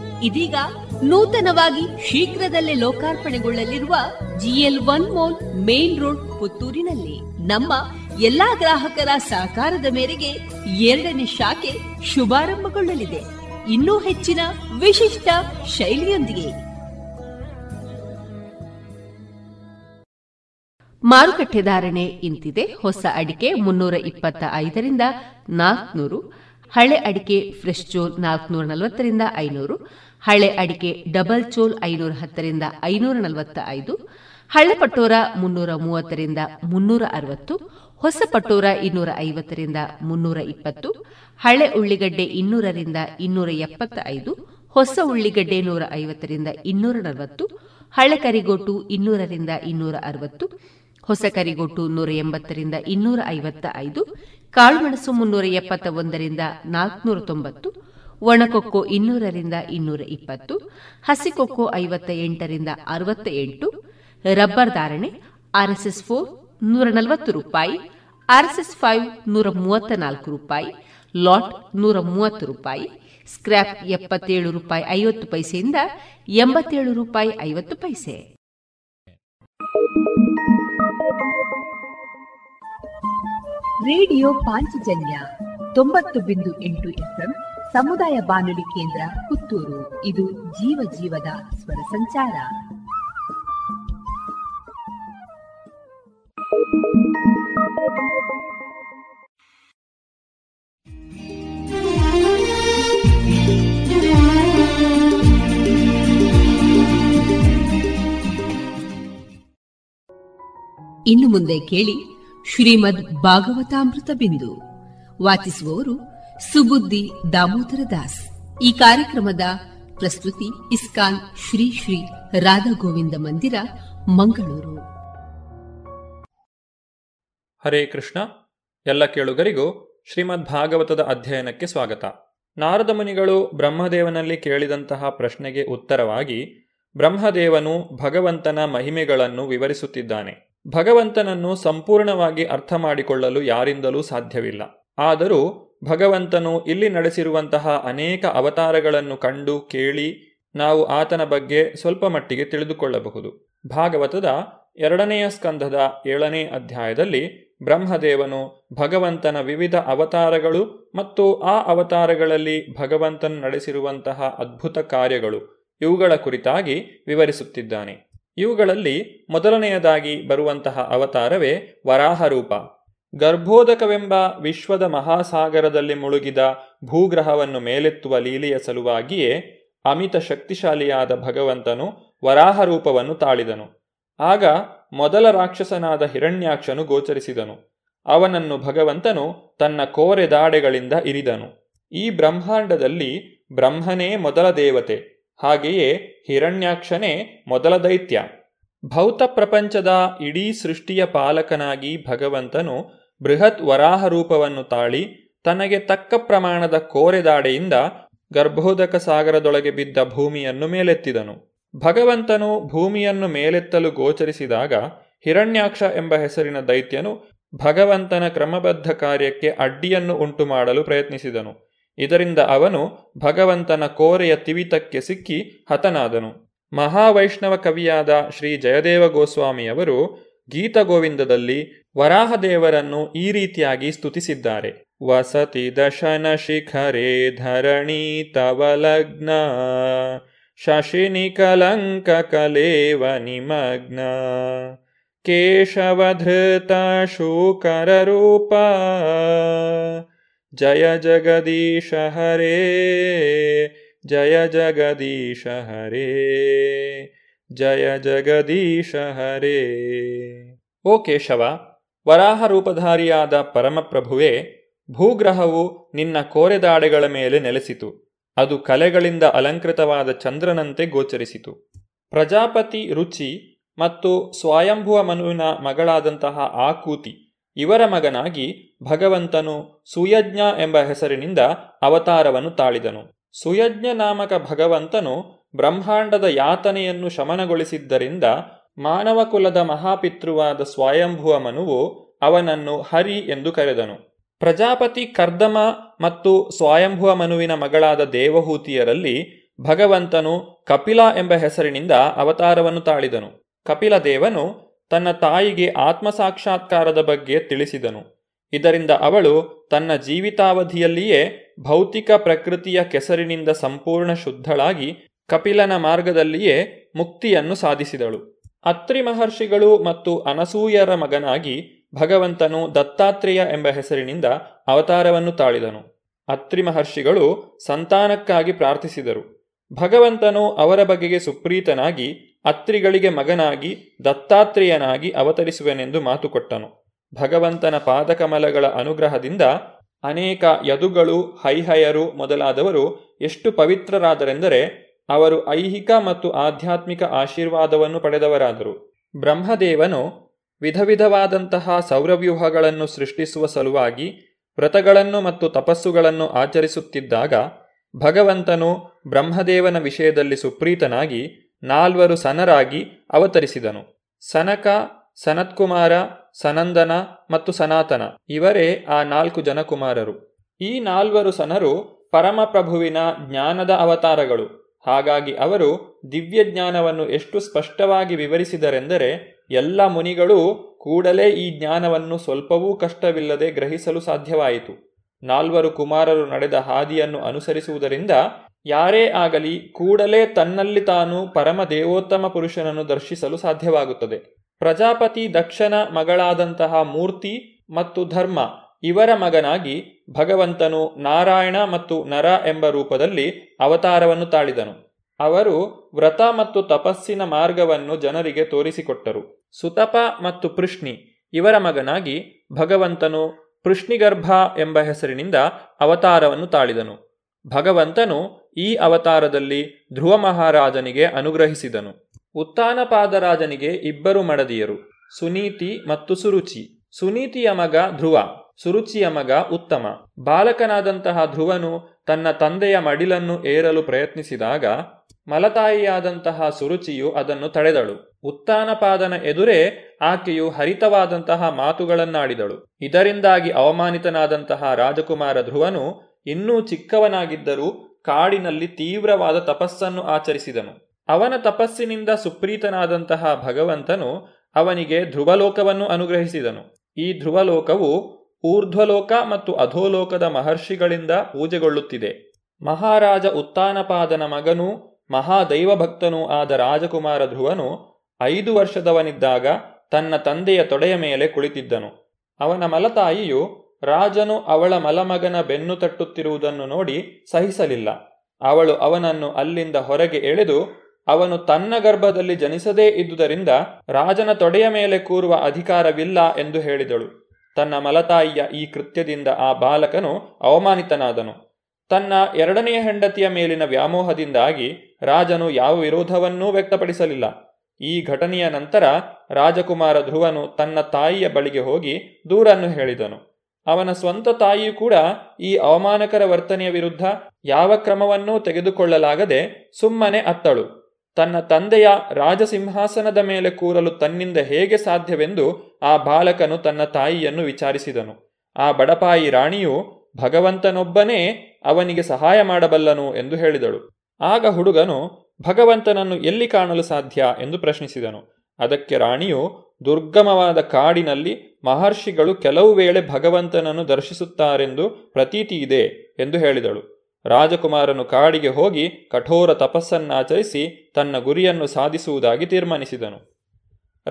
ಇದೀಗ ನೂತನವಾಗಿ ಶೀಘ್ರದಲ್ಲೇ ಲೋಕಾರ್ಪಣೆಗೊಳ್ಳಲಿರುವ GL1 ಮಾಲ್, ಮೇನ್ ರೋಡ್, ಪುತ್ತೂರಿನಲ್ಲಿ ನಮ್ಮ ಎಲ್ಲಾ ಗ್ರಾಹಕರ ಸಹಕಾರದ ಮೇರೆಗೆ 2ನೇ ಶಾಖೆ ಶುಭಾರಂಭಗೊಳ್ಳಲಿದೆ. ಇನ್ನೂ ಹೆಚ್ಚಿನ ವಿಶಿಷ್ಟ ಶೈಲಿಯೊಂದಿಗೆ. ಮಾರುಕಟ್ಟೆ ಧಾರಣೆ ಇಂತಿದೆ. ಹೊಸ ಅಡಿಕೆ 325 400, ಹಳೆ ಅಡಿಕೆ ಫ್ರೆಶ್ ಚೋಲ್ 440 500, ಹಳೆ ಅಡಿಕೆ ಡಬಲ್ ಚೋಲ್ 510 545, ಹಳೆ ಪಟೋರ 330 360, ಹೊಸ ಪಟೋರ 250 320, ಹಳೆ ಉಳ್ಳಿಗಡ್ಡೆ 200 275, ಹೊಸ ಉಳ್ಳಿಗಡ್ಡೆ 150 240, ಹಳೆ ಕರಿಗೋಟು 200 260, ಹೊಸ ಕರಿಗೊಟ್ಟು 180 255, ಕಾಳುಮೆಣಸು 371 490, ಒಣಕೊಕ್ಕೋ 200 220, ಹಸಿಕೊಕ್ಕೋ 58 68. ರಬ್ಬರ್ ಧಾರಣೆ RSS 4 140 ರೂಪಾಯಿ, RSS 5 134 ರೂಪಾಯಿ, ಲಾಟ್ 130 ರೂಪಾಯಿ, ಸ್ಕ್ರಾಪ್ 77 ರೂಪಾಯಿ 50 ಪೈಸೆಯಿಂದ 87 ರೂಪಾಯಿ 50 ಪೈಸೆ. ರೇಡಿಯೋ ಪಾಂಚಜನ್ಯ 90.8 FM ಸಮುದಾಯ ಬಾನುಲಿ ಕೇಂದ್ರ ಪುತ್ತೂರು. ಇದು ಜೀವ ಜೀವದ ಸ್ವರ ಸಂಚಾರ. ಇನ್ನು ಮುಂದೆ ಕೇಳಿ ಶ್ರೀಮದ್ ಭಾಗವತಾಮೃತ ಬಿಂದು. ವಾಚಿಸುವವರು ಸುಬುದ್ಧಿ ದಾಮೋದರ ದಾಸ್. ಈ ಕಾರ್ಯಕ್ರಮದ ಪ್ರಸ್ತುತಿ ISKCON ಶ್ರೀ ಶ್ರೀ ರಾಧಾ ಗೋವಿಂದ ಮಂದಿರ, ಮಂಗಳೂರು. ಹರೇ ಕೃಷ್ಣ. ಎಲ್ಲ ಕೇಳುಗರಿಗೂ ಶ್ರೀಮದ್ ಭಾಗವತದ ಅಧ್ಯಯನಕ್ಕೆ ಸ್ವಾಗತ. ನಾರದ ಮುನಿಗಳು ಬ್ರಹ್ಮದೇವನಲ್ಲಿ ಕೇಳಿದಂತಹ ಪ್ರಶ್ನೆಗೆ ಉತ್ತರವಾಗಿ ಬ್ರಹ್ಮದೇವನು ಭಗವಂತನ ಮಹಿಮೆಗಳನ್ನು ವಿವರಿಸುತ್ತಿದ್ದಾನೆ. ಭಗವಂತನನ್ನು ಸಂಪೂರ್ಣವಾಗಿ ಅರ್ಥ ಮಾಡಿಕೊಳ್ಳಲು ಯಾರಿಂದಲೂ ಸಾಧ್ಯವಿಲ್ಲ. ಆದರೂ ಭಗವಂತನು ಇಲ್ಲಿ ನಡೆಸಿರುವಂತಹ ಅನೇಕ ಅವತಾರಗಳನ್ನು ಕಂಡು ಕೇಳಿ ನಾವು ಆತನ ಬಗ್ಗೆ ಸ್ವಲ್ಪ ಮಟ್ಟಿಗೆ ತಿಳಿದುಕೊಳ್ಳಬಹುದು. ಭಾಗವತದ 2ನೇ ಸ್ಕಂಧದ 7ನೇ ಅಧ್ಯಾಯದಲ್ಲಿ ಬ್ರಹ್ಮದೇವನು ಭಗವಂತನ ವಿವಿಧ ಅವತಾರಗಳು ಮತ್ತು ಆ ಅವತಾರಗಳಲ್ಲಿ ಭಗವಂತನು ನಡೆಸಿರುವಂತಹ ಅದ್ಭುತ ಕಾರ್ಯಗಳು ಇವುಗಳ ಕುರಿತಾಗಿ ವಿವರಿಸುತ್ತಿದ್ದಾನೆ. ಇವುಗಳಲ್ಲಿ ಮೊದಲನೆಯದಾಗಿ ಬರುವಂತಹ ಅವತಾರವೇ ವರಾಹರೂಪ. ಗರ್ಭೋದಕವೆಂಬ ವಿಶ್ವದ ಮಹಾಸಾಗರದಲ್ಲಿ ಮುಳುಗಿದ ಭೂಗ್ರಹವನ್ನು ಮೇಲೆತ್ತುವ ಲೀಲೆಯ ಸಲುವಾಗಿಯೇ ಅಮಿತ ಶಕ್ತಿಶಾಲಿಯಾದ ಭಗವಂತನು ವರಾಹರೂಪವನ್ನು ತಾಳಿದನು. ಆಗ ಮೊದಲ ರಾಕ್ಷಸನಾದ ಹಿರಣ್ಯಾಕ್ಷನು ಗೋಚರಿಸಿದನು. ಅವನನ್ನು ಭಗವಂತನು ತನ್ನ ಕೋರೆದಾಡೆಗಳಿಂದ ಇರಿದನು. ಈ ಬ್ರಹ್ಮಾಂಡದಲ್ಲಿ ಬ್ರಹ್ಮನೇ ಮೊದಲ ದೇವತೆ, ಹಾಗೆಯೇ ಹಿರಣ್ಯಾಕ್ಷನೇ ಮೊದಲ ದೈತ್ಯ. ಭೌತ ಪ್ರಪಂಚದ ಇಡೀ ಸೃಷ್ಟಿಯ ಪಾಲಕನಾಗಿ ಭಗವಂತನು ಬೃಹತ್ ವರಾಹರೂಪವನ್ನು ತಾಳಿ ತನಗೆ ತಕ್ಕ ಪ್ರಮಾಣದ ಕೋರೆದಾಡೆಯಿಂದ ಗರ್ಭೋದಕ ಸಾಗರದೊಳಗೆ ಬಿದ್ದ ಭೂಮಿಯನ್ನು ಮೇಲೆತ್ತಿದನು. ಭಗವಂತನು ಭೂಮಿಯನ್ನು ಮೇಲೆತ್ತಲು ಗೋಚರಿಸಿದಾಗ ಹಿರಣ್ಯಾಕ್ಷ ಎಂಬ ಹೆಸರಿನ ದೈತ್ಯನು ಭಗವಂತನ ಕ್ರಮಬದ್ಧ ಕಾರ್ಯಕ್ಕೆ ಅಡ್ಡಿಯನ್ನು ಉಂಟು ಮಾಡಲು ಪ್ರಯತ್ನಿಸಿದನು. ಇದರಿಂದ ಅವನು ಭಗವಂತನ ಕೋರೆಯ ತಿವಿತಕ್ಕೆ ಸಿಕ್ಕಿ ಹತನಾದನು. ಮಹಾವೈಷ್ಣವ ಕವಿಯಾದ ಶ್ರೀ ಜಯದೇವ ಗೋಸ್ವಾಮಿಯವರು ಗೀತಗೋವಿಂದದಲ್ಲಿ ವರಾಹದೇವರನ್ನು ಈ ರೀತಿಯಾಗಿ ಸ್ತುತಿಸಿದ್ದಾರೆ. ವಸತಿ ದಶನ ಶಿಖರೇ ಧರಣಿ ತವ ಲಗ್ನ ಶಶಿನಿಕಲಂಕಕಲೇವನಿಮಗ್ನ ಕೇಶವಧೃತ ಶೂಕರರೂಪ ಜಯ ಜಗದೀಶ ಹರೇ ಜಯ ಜಗದೀಶ ಹರೇ ಜಯ ಜಗದೀಶ ಹರೇ. ಓ ಕೇಶವ, ವರಾಹ ರೂಪಧಾರಿಯಾದ ಪರಮಪ್ರಭುವೇ, ಭೂಗ್ರಹವು ನಿನ್ನ ಕೋರೆದಾಡೆಗಳ ಮೇಲೆ ನೆಲೆಸಿತು. ಅದು ಕಲೆಗಳಿಂದ ಅಲಂಕೃತವಾದ ಚಂದ್ರನಂತೆ ಗೋಚರಿಸಿತು. ಪ್ರಜಾಪತಿ ರುಚಿ ಮತ್ತು ಸ್ವಯಂಭುವ ಮನುವಿನ ಮಗಳಾದಂತಹ ಆಕೂತಿ ಇವರ ಮಗನಾಗಿ ಭಗವಂತನು ಸುಯಜ್ಞ ಎಂಬ ಹೆಸರಿನಿಂದ ಅವತಾರವನ್ನು ತಾಳಿದನು. ಸುಯಜ್ಞ ನಾಮಕ ಭಗವಂತನು ಬ್ರಹ್ಮಾಂಡದ ಯಾತನೆಯನ್ನು ಶಮನಗೊಳಿಸಿದ್ದರಿಂದ ಮಾನವ ಕುಲದ ಮಹಾಪಿತೃವಾದ ಸ್ವಯಂಭುವ ಮನುವು ಅವನನ್ನು ಹರಿ ಎಂದು ಕರೆದನು. ಪ್ರಜಾಪತಿ ಕರ್ದಮ ಮತ್ತು ಸ್ವಯಂಭುವ ಮನುವಿನ ಮಗಳಾದ ದೇವಹೂತಿಯರಲ್ಲಿ ಭಗವಂತನು ಕಪಿಲ ಎಂಬ ಹೆಸರಿನಿಂದ ಅವತಾರವನ್ನು ತಾಳಿದನು. ಕಪಿಲ ದೇವನು ತನ್ನ ತಾಯಿಗೆ ಆತ್ಮಸಾಕ್ಷಾತ್ಕಾರದ ಬಗ್ಗೆ ತಿಳಿಸಿದನು. ಇದರಿಂದ ಅವಳು ತನ್ನ ಜೀವಿತಾವಧಿಯಲ್ಲಿಯೇ ಭೌತಿಕ ಪ್ರಕೃತಿಯ ಕೆಸರಿನಿಂದ ಸಂಪೂರ್ಣ ಶುದ್ಧಳಾಗಿ ಕಪಿಲನ ಮಾರ್ಗದಲ್ಲಿಯೇ ಮುಕ್ತಿಯನ್ನು ಸಾಧಿಸಿದಳು. ಅತ್ರಿ ಮಹರ್ಷಿಗಳು ಮತ್ತು ಅನಸೂಯರ ಮಗನಾಗಿ ಭಗವಂತನು ದತ್ತಾತ್ರೇಯ ಎಂಬ ಹೆಸರಿನಿಂದ ಅವತಾರವನ್ನು ತಾಳಿದನು. ಅತ್ರಿ ಮಹರ್ಷಿಗಳು ಸಂತಾನಕ್ಕಾಗಿ ಪ್ರಾರ್ಥಿಸಿದರು. ಭಗವಂತನು ಅವರ ಬಗೆಗೆ ಸುಪ್ರೀತನಾಗಿ ಅತ್ರಿಗಳಿಗೆ ಮಗನಾಗಿ ದತ್ತಾತ್ರೇಯನಾಗಿ ಅವತರಿಸುವೆನೆಂದು ಮಾತುಕೊಟ್ಟನು. ಭಗವಂತನ ಪಾದಕಮಲಗಳ ಅನುಗ್ರಹದಿಂದ ಅನೇಕ ಯದುಗಳು, ಹೈಹಯರು ಮೊದಲಾದವರು ಎಷ್ಟು ಪವಿತ್ರರಾದರೆಂದರೆ ಅವರು ಐಹಿಕ ಮತ್ತು ಆಧ್ಯಾತ್ಮಿಕ ಆಶೀರ್ವಾದವನ್ನು ಪಡೆದವರಾದರು. ಬ್ರಹ್ಮದೇವನು ವಿಧ ವಿಧವಾದಂತಹ ಸೌರವ್ಯೂಹಗಳನ್ನು ಸೃಷ್ಟಿಸುವ ಸಲುವಾಗಿ ವ್ರತಗಳನ್ನು ಮತ್ತು ತಪಸ್ಸುಗಳನ್ನು ಆಚರಿಸುತ್ತಿದ್ದಾಗ ಭಗವಂತನು ಬ್ರಹ್ಮದೇವನ ವಿಷಯದಲ್ಲಿ ಸುಪ್ರೀತನಾಗಿ ನಾಲ್ವರು ಸನರಾಗಿ ಅವತರಿಸಿದನು. ಸನಕ, ಸನತ್ಕುಮಾರ, ಸನಂದನ ಮತ್ತು ಸನಾತನ ಇವರೇ ಆ 4 ಜನ ಕುಮಾರರು. ಈ 4 ಸನರು ಪರಮಪ್ರಭುವಿನ ಜ್ಞಾನದ ಅವತಾರಗಳು. ಹಾಗಾಗಿ ಅವರು ದಿವ್ಯ ಜ್ಞಾನವನ್ನು ಎಷ್ಟು ಸ್ಪಷ್ಟವಾಗಿ ವಿವರಿಸಿದರೆಂದರೆ ಎಲ್ಲ ಮುನಿಗಳೂ ಕೂಡಲೇ ಈ ಜ್ಞಾನವನ್ನು ಸ್ವಲ್ಪವೂ ಕಷ್ಟವಿಲ್ಲದೆ ಗ್ರಹಿಸಲು ಸಾಧ್ಯವಾಯಿತು. 4 ಕುಮಾರರು ನಡೆದ ಹಾದಿಯನ್ನು ಅನುಸರಿಸುವುದರಿಂದ ಯಾರೇ ಆಗಲಿ ಕೂಡಲೇ ತನ್ನಲ್ಲಿ ತಾನು ಪರಮ ದೇವೋತ್ತಮ ಪುರುಷನನ್ನು ದರ್ಶಿಸಲು ಸಾಧ್ಯವಾಗುತ್ತದೆ. ಪ್ರಜಾಪತಿ ದಕ್ಷನ ಮಗಳಾದಂತಹ ಮೂರ್ತಿ ಮತ್ತು ಧರ್ಮ ಇವರ ಮಗನಾಗಿ ಭಗವಂತನು ನಾರಾಯಣ ಮತ್ತು ನರ ಎಂಬ ರೂಪದಲ್ಲಿ ಅವತಾರವನ್ನು ತಾಳಿದನು. ಅವರು ವ್ರತ ಮತ್ತು ತಪಸ್ಸಿನ ಮಾರ್ಗವನ್ನು ಜನರಿಗೆ ತೋರಿಸಿಕೊಟ್ಟರು. ಸುತಪ ಮತ್ತು ಪೃಷ್ಣಿ ಇವರ ಮಗನಾಗಿ ಭಗವಂತನು ಪೃಷ್ಣಿಗರ್ಭ ಎಂಬ ಹೆಸರಿನಿಂದ ಅವತಾರವನ್ನು ತಾಳಿದನು. ಭಗವಂತನು ಈ ಅವತಾರದಲ್ಲಿ ಧ್ರುವ ಮಹಾರಾಜನಿಗೆ ಅನುಗ್ರಹಿಸಿದನು. ಉತ್ತಾನಪಾದರಾಜನಿಗೆ 2 ಮಡದಿಯರು, ಸುನೀತಿ ಮತ್ತು ಸುರುಚಿ. ಸುನೀತಿಯ ಮಗ ಧ್ರುವ, ಸುರುಚಿಯ ಮಗ ಉತ್ತಮ. ಬಾಲಕನಾದಂತಹ ಧ್ರುವನು ತನ್ನ ತಂದೆಯ ಮಡಿಲನ್ನು ಏರಲು ಪ್ರಯತ್ನಿಸಿದಾಗ ಮಲತಾಯಿಯಾದಂತಹ ಸುರುಚಿಯು ಅದನ್ನು ತಡೆದಳು. ಉತ್ತಾನಪಾದನ ಎದುರೇ ಆಕೆಯು ಹರಿತವಾದಂತಹ ಮಾತುಗಳನ್ನಾಡಿದಳು. ಇದರಿಂದಾಗಿ ಅವಮಾನಿತನಾದಂತಹ ರಾಜಕುಮಾರ ಧ್ರುವನು ಇನ್ನೂ ಚಿಕ್ಕವನಾಗಿದ್ದರೂ ಕಾಡಿನಲ್ಲಿ ತೀವ್ರವಾದ ತಪಸ್ಸನ್ನು ಆಚರಿಸಿದನು. ಅವನ ತಪಸ್ಸಿನಿಂದ ಸುಪ್ರೀತನಾದಂತಹ ಭಗವಂತನು ಅವನಿಗೆ ಧ್ರುವಲೋಕವನ್ನು ಅನುಗ್ರಹಿಸಿದನು. ಈ ಧ್ರುವಲೋಕವು ಊರ್ಧ್ವಲೋಕ ಮತ್ತು ಅಧೋಲೋಕದ ಮಹರ್ಷಿಗಳಿಂದ ಪೂಜೆಗೊಳ್ಳುತ್ತಿದೆ. ಮಹಾರಾಜ ಉತ್ತಾನಪಾದನ ಮಗನೂ ಮಹಾದೈವಭಕ್ತನೂ ಆದ ರಾಜಕುಮಾರ ಧ್ರುವನು 5 ವರ್ಷದವನಿದ್ದಾಗ ತನ್ನ ತಂದೆಯ ತೊಡೆಯ ಮೇಲೆ ಕುಳಿತಿದ್ದನು. ಅವನ ಮಲತಾಯಿಯು ರಾಜನು ಅವಳ ಮಲಮಗನ ಬೆನ್ನು ತಟ್ಟುತ್ತಿರುವುದನ್ನು ನೋಡಿ ಸಹಿಸಲಿಲ್ಲ. ಅವಳು ಅವನನ್ನು ಅಲ್ಲಿಂದ ಹೊರಗೆ ಎಳೆದು ಅವನು ತನ್ನ ಗರ್ಭದಲ್ಲಿ ಜನಿಸದೇ ಇದ್ದುದರಿಂದ ರಾಜನ ತೊಡೆಯ ಮೇಲೆ ಕೂರುವ ಅಧಿಕಾರವಿಲ್ಲ ಎಂದು ಹೇಳಿದಳು. ತನ್ನ ಮಲತಾಯಿಯ ಈ ಕೃತ್ಯದಿಂದ ಆ ಬಾಲಕನು ಅವಮಾನಿತನಾದನು. ತನ್ನ 2ನೇ ಹೆಂಡತಿಯ ಮೇಲಿನ ವ್ಯಾಮೋಹದಿಂದಾಗಿ ರಾಜನು ಯಾವ ವಿರೋಧವನ್ನೂ ವ್ಯಕ್ತಪಡಿಸಲಿಲ್ಲ. ಈ ಘಟನೆಯ ನಂತರ ರಾಜಕುಮಾರ ಧ್ರುವನು ತನ್ನ ತಾಯಿಯ ಬಳಿಗೆ ಹೋಗಿ ದೂರನ್ನು ಹೇಳಿದನು. ಅವನ ಸ್ವಂತ ತಾಯಿಯೂ ಕೂಡ ಈ ಅವಮಾನಕರ ವರ್ತನೆಯ ವಿರುದ್ಧ ಯಾವ ಕ್ರಮವನ್ನೂ ತೆಗೆದುಕೊಳ್ಳಲಾಗದೆ ಸುಮ್ಮನೆ ಅತ್ತಳು. ತನ್ನ ತಂದೆಯ ರಾಜಸಿಂಹಾಸನದ ಮೇಲೆ ಕೂರಲು ತನ್ನಿಂದ ಹೇಗೆ ಸಾಧ್ಯವೆಂದು ಆ ಬಾಲಕನು ತನ್ನ ತಾಯಿಯನ್ನು ವಿಚಾರಿಸಿದನು. ಆ ಬಡಪಾಯಿ ರಾಣಿಯು ಭಗವಂತನೊಬ್ಬನೇ ಅವನಿಗೆ ಸಹಾಯ ಮಾಡಬಲ್ಲನು ಎಂದು ಹೇಳಿದಳು. ಆಗ ಹುಡುಗನು ಭಗವಂತನನ್ನು ಎಲ್ಲಿ ಕಾಣಲು ಸಾಧ್ಯ ಎಂದು ಪ್ರಶ್ನಿಸಿದನು. ಅದಕ್ಕೆ ರಾಣಿಯು ದುರ್ಗಮವಾದ ಕಾಡಿನಲ್ಲಿ ಮಹರ್ಷಿಗಳು ಕೆಲವು ವೇಳೆ ಭಗವಂತನನ್ನು ದರ್ಶಿಸುತ್ತಾರೆಂದು ಪ್ರತೀತಿ ಇದೆ ಎಂದು ಹೇಳಿದಳು. ರಾಜಕುಮಾರನು ಕಾಡಿಗೆ ಹೋಗಿ ಕಠೋರ ತಪಸ್ಸನ್ನಾಚರಿಸಿ ತನ್ನ ಗುರಿಯನ್ನು ಸಾಧಿಸುವುದಾಗಿ ತೀರ್ಮಾನಿಸಿದನು.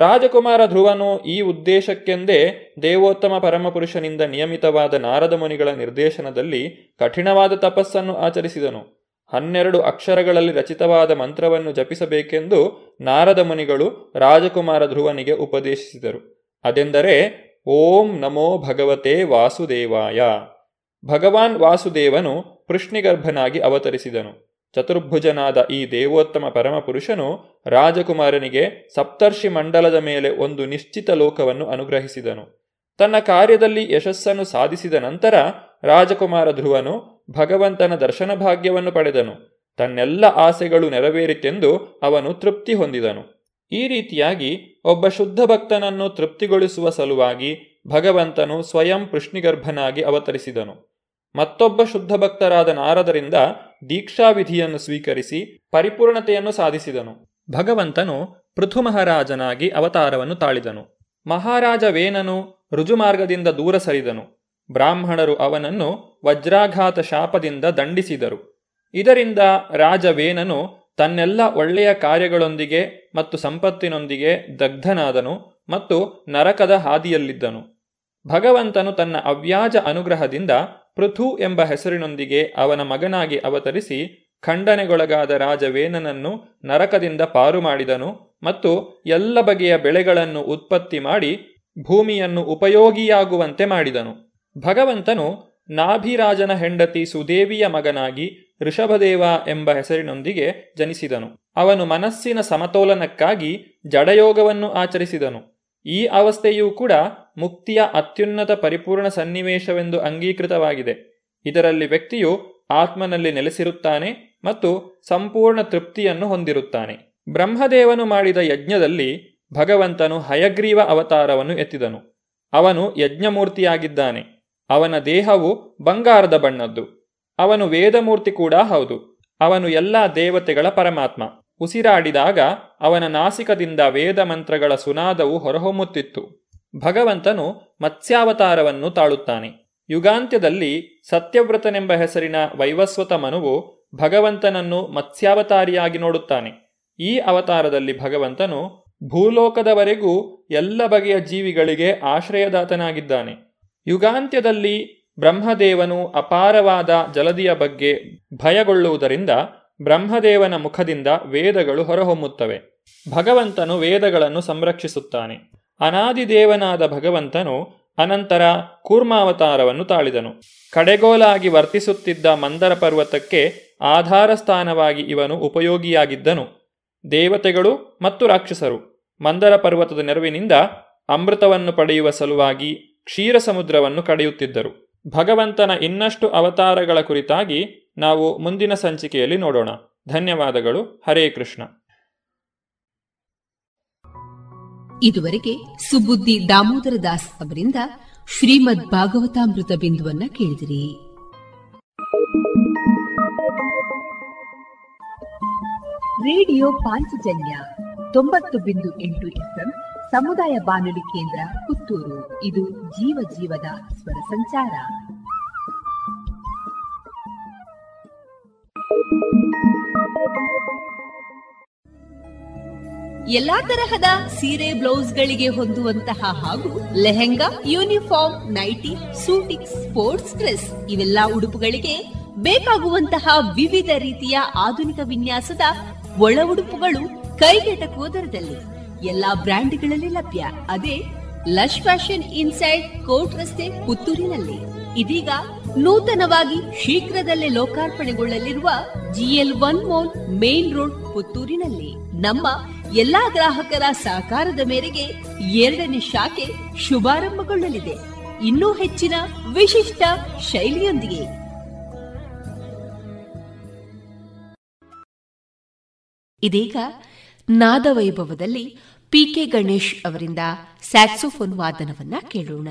ರಾಜಕುಮಾರ ಧ್ರುವನು ಈ ಉದ್ದೇಶಕ್ಕೆಂದೇ ದೇವೋತ್ತಮ ಪರಮಪುರುಷನಿಂದ ನಿಯಮಿತವಾದ ನಾರದ ಮುನಿಗಳ ನಿರ್ದೇಶನದಲ್ಲಿ ಕಠಿಣವಾದ ತಪಸ್ಸನ್ನು ಆಚರಿಸಿದನು. 12 ಅಕ್ಷರಗಳಲ್ಲಿ ರಚಿತವಾದ ಮಂತ್ರವನ್ನು ಜಪಿಸಬೇಕೆಂದು ನಾರದ ಮುನಿಗಳು ರಾಜಕುಮಾರ ಧ್ರುವನಿಗೆ ಉಪದೇಶಿಸಿದರು. ಅದೆಂದರೆ ಓಂ ನಮೋ ಭಗವತೆ ವಾಸುದೇವಾಯ. ಭಗವಾನ್ ವಾಸುದೇವನು ಕೃಷ್ಣಿಗರ್ಭನಾಗಿ ಅವತರಿಸಿದನು. ಚತುರ್ಭುಜನಾದ ಈ ದೇವೋತ್ತಮ ಪರಮಪುರುಷನು ರಾಜಕುಮಾರನಿಗೆ ಸಪ್ತರ್ಷಿ ಮಂಡಲದ ಮೇಲೆ ಒಂದು ನಿಶ್ಚಿತ ಲೋಕವನ್ನು ಅನುಗ್ರಹಿಸಿದನು. ತನ್ನ ಕಾರ್ಯದಲ್ಲಿ ಯಶಸ್ಸನ್ನು ಸಾಧಿಸಿದ ನಂತರ ರಾಜಕುಮಾರ ಧ್ರುವನು ಭಗವಂತನ ದರ್ಶನ ಭಾಗ್ಯವನ್ನು ಪಡೆದನು. ತನ್ನೆಲ್ಲ ಆಸೆಗಳು ನೆರವೇರಿತೆಂದು ಅವನು ತೃಪ್ತಿ ಹೊಂದಿದನು. ಈ ರೀತಿಯಾಗಿ ಒಬ್ಬ ಶುದ್ಧ ಭಕ್ತನನ್ನು ತೃಪ್ತಿಗೊಳಿಸುವ ಸಲುವಾಗಿ ಭಗವಂತನು ಸ್ವಯಂ ಕೃಷ್ಣಿಗರ್ಭನಾಗಿ ಅವತರಿಸಿದನು. ಮತ್ತೊಬ್ಬ ಶುದ್ಧ ಭಕ್ತರಾದ ನಾರದರಿಂದ ದೀಕ್ಷಾವಿಧಿಯನ್ನು ಸ್ವೀಕರಿಸಿ ಪರಿಪೂರ್ಣತೆಯನ್ನು ಸಾಧಿಸಿದನು. ಭಗವಂತನು ಪೃಥು ಮಹಾರಾಜನಾಗಿ ಅವತಾರವನ್ನು ತಾಳಿದನು. ಮಹಾರಾಜ ವೇನನು ರುಜುಮಾರ್ಗದಿಂದ ದೂರ ಸರಿದನು. ಬ್ರಾಹ್ಮಣರು ಅವನನ್ನು ವಜ್ರಾಘಾತ ಶಾಪದಿಂದ ದಂಡಿಸಿದರು. ಇದರಿಂದ ರಾಜ ವೇನನು ತನ್ನೆಲ್ಲ ಒಳ್ಳೆಯ ಕಾರ್ಯಗಳೊಂದಿಗೆ ಮತ್ತು ಸಂಪತ್ತಿನೊಂದಿಗೆ ದಗ್ಧನಾದನು ಮತ್ತು ನರಕದ ಹಾದಿಯಲ್ಲಿದ್ದನು. ಭಗವಂತನು ತನ್ನ ಅವ್ಯಾಜ ಅನುಗ್ರಹದಿಂದ ಪೃಥು ಎಂಬ ಹೆಸರಿನೊಂದಿಗೆ ಅವನ ಮಗನಾಗಿ ಅವತರಿಸಿ ಖಂಡನೆಗೊಳಗಾದ ರಾಜವೇನನನ್ನು ನರಕದಿಂದ ಪಾರು ಮಾಡಿದನು ಮತ್ತು ಎಲ್ಲ ಬಗೆಯ ಬೆಳೆಗಳನ್ನು ಉತ್ಪತ್ತಿ ಮಾಡಿ ಭೂಮಿಯನ್ನು ಉಪಯೋಗಿಯಾಗುವಂತೆ ಮಾಡಿದನು. ಭಗವಂತನು ನಾಭಿರಾಜನ ಹೆಂಡತಿ ಸುದೇವಿಯ ಮಗನಾಗಿ ಋಷಭದೇವ ಎಂಬ ಹೆಸರಿನೊಂದಿಗೆ ಜನಿಸಿದನು. ಅವನು ಮನಸ್ಸಿನ ಸಮತೋಲನಕ್ಕಾಗಿ ಜಡಯೋಗವನ್ನು ಆಚರಿಸಿದನು. ಈ ಅವಸ್ಥೆಯೂ ಕೂಡ ಮುಕ್ತಿಯ ಅತ್ಯುನ್ನತ ಪರಿಪೂರ್ಣ ಸನ್ನಿವೇಶವೆಂದು ಅಂಗೀಕೃತವಾಗಿದೆ. ಇದರಲ್ಲಿ ವ್ಯಕ್ತಿಯು ಆತ್ಮನಲ್ಲಿ ನೆಲೆಸಿರುತ್ತಾನೆ ಮತ್ತು ಸಂಪೂರ್ಣ ತೃಪ್ತಿಯನ್ನು ಹೊಂದಿರುತ್ತಾನೆ. ಬ್ರಹ್ಮದೇವನು ಮಾಡಿದ ಯಜ್ಞದಲ್ಲಿ ಭಗವಂತನು ಹಯಗ್ರೀವ ಅವತಾರವನ್ನು ಎತ್ತಿದನು. ಅವನು ಯಜ್ಞಮೂರ್ತಿಯಾಗಿದ್ದಾನೆ. ಅವನ ದೇಹವು ಬಂಗಾರದ ಬಣ್ಣದ್ದು. ಅವನು ವೇದಮೂರ್ತಿ ಕೂಡ ಹೌದು. ಅವನು ಎಲ್ಲ ದೇವತೆಗಳ ಪರಮಾತ್ಮ. ಉಸಿರಾಡಿದಾಗ ಅವನ ನಾಸಿಕದಿಂದ ವೇದ ಮಂತ್ರಗಳ ಸುನಾದವು ಹೊರಹೊಮ್ಮುತ್ತಿತ್ತು. ಭಗವಂತನು ಮತ್ಸ್ಯಾವತಾರವನ್ನು ತಾಳುತ್ತಾನೆ. ಯುಗಾಂತ್ಯದಲ್ಲಿ ಸತ್ಯವ್ರತನೆಂಬ ಹೆಸರಿನ ವೈವಸ್ವತ ಮನುವು ಭಗವಂತನನ್ನು ಮತ್ಸ್ಯಾವತಾರಿಯಾಗಿ ನೋಡುತ್ತಾನೆ. ಈ ಅವತಾರದಲ್ಲಿ ಭಗವಂತನು ಭೂಲೋಕದವರೆಗೂ ಎಲ್ಲ ಬಗೆಯ ಜೀವಿಗಳಿಗೆ ಆಶ್ರಯದಾತನಾಗಿದ್ದಾನೆ. ಯುಗಾಂತ್ಯದಲ್ಲಿ ಬ್ರಹ್ಮದೇವನು ಅಪಾರವಾದ ಜಲದಿಯ ಬಗ್ಗೆ ಭಯಗೊಳ್ಳುವುದರಿಂದ ಬ್ರಹ್ಮದೇವನ ಮುಖದಿಂದ ವೇದಗಳು ಹೊರಹೊಮ್ಮುತ್ತವೆ. ಭಗವಂತನು ವೇದಗಳನ್ನು ಸಂರಕ್ಷಿಸುತ್ತಾನೆ. ಅನಾದಿದೇವನಾದ ಭಗವಂತನು ಅನಂತರ ಕೂರ್ಮಾವತಾರವನ್ನು ತಾಳಿದನು. ಕಡೆಗೋಲಾಗಿ ವರ್ತಿಸುತ್ತಿದ್ದ ಮಂದರ ಪರ್ವತಕ್ಕೆ ಆಧಾರ ಸ್ಥಾನವಾಗಿ ಇವನು ಉಪಯೋಗಿಯಾಗಿದ್ದನು. ದೇವತೆಗಳು ಮತ್ತು ರಾಕ್ಷಸರು ಮಂದರ ಪರ್ವತದ ನೆರವಿನಿಂದ ಅಮೃತವನ್ನು ಪಡೆಯುವ ಸಲುವಾಗಿ ಕ್ಷೀರ ಸಮುದ್ರವನ್ನು ಕಡೆಯುತ್ತಿದ್ದರು. ಭಗವಂತನ ಇನ್ನಷ್ಟು ಅವತಾರಗಳ ಕುರಿತಾಗಿ ನಾವು ಮುಂದಿನ ಸಂಚಿಕೆಯಲ್ಲಿ ನೋಡೋಣ. ಧನ್ಯವಾದಗಳು. ಹರೇ ಕೃಷ್ಣ. ಇದುವರೆಗೆ ಸುಬುದ್ಧಿ ದಾಮೋದರ ದಾಸ್ ಅವರಿಂದ ಶ್ರೀಮದ್ ಭಾಗವತಾಮೃತ ಬಿಂದುವನ್ನು ಕೇಳಿದಿರಿ. ರೇಡಿಯೋ ಪಾಂಚಜನ್ಯ 90.8 ಎಫ್ಎಂ ಸಮುದಾಯ ಬಾನುಲಿ ಕೇಂದ್ರ ಪುತ್ತೂರು. ಇದು ಜೀವ ಜೀವದ ಸ್ವರ ಸಂಚಾರ. ಎಲ್ಲಾ ತರಹದ ಸೀರೆ ಬ್ಲೌಸ್ಗಳಿಗೆ ಹೊಂದುವಂತಹ ಹಾಗೂ lehenga, uniform, nighty, suiting, sports dress ಇವೆಲ್ಲಾ ಉಡುಪುಗಳಿಗೆ ಬೇಕಾಗುವಂತಹ ವಿವಿಧ ರೀತಿಯ ಆಧುನಿಕ ವಿನ್ಯಾಸದ ಒಳ ಉಡುಪುಗಳು ಕೈಗೆಟಕುವ ದರದಲ್ಲಿ ಎಲ್ಲಾ ಬ್ರ್ಯಾಂಡ್ಗಳಲ್ಲಿ ಲಭ್ಯ. ಅದೇ ಲಶ್ ಫ್ಯಾಷನ್ ಇನ್ಸೈಡ್, ಕೋರ್ಟ್ ರಸ್ತೆ, ಪುತ್ತೂರಿನಲ್ಲಿ. ಇದೀಗ ನೂತನವಾಗಿ ಶೀಘ್ರದಲ್ಲೇ ಲೋಕಾರ್ಪಣೆಗೊಳ್ಳಲಿರುವ GL1 ಮಾಲ್, ಮೇನ್ ರೋಡ್, ಪುತ್ತೂರಿನಲ್ಲಿ ನಮ್ಮ ಎಲ್ಲಾ ಗ್ರಾಹಕರ ಸಹಕಾರದ ಮೇರೆಗೆ 2ನೇ ಶಾಖೆ ಶುಭಾರಂಭಗೊಳ್ಳಲಿದೆ. ಇನ್ನೂ ಹೆಚ್ಚಿನ ವಿಶಿಷ್ಟ ಶೈಲಿಯೊಂದಿಗೆ. ಇದೀಗ ನಾದವೈಭವದಲ್ಲಿ PK ಗಣೇಶ್ ಅವರಿಂದ ಸ್ಯಾಕ್ಸೋಫೋನ್ ವಾದನವನ್ನ ಕೇಳೋಣ.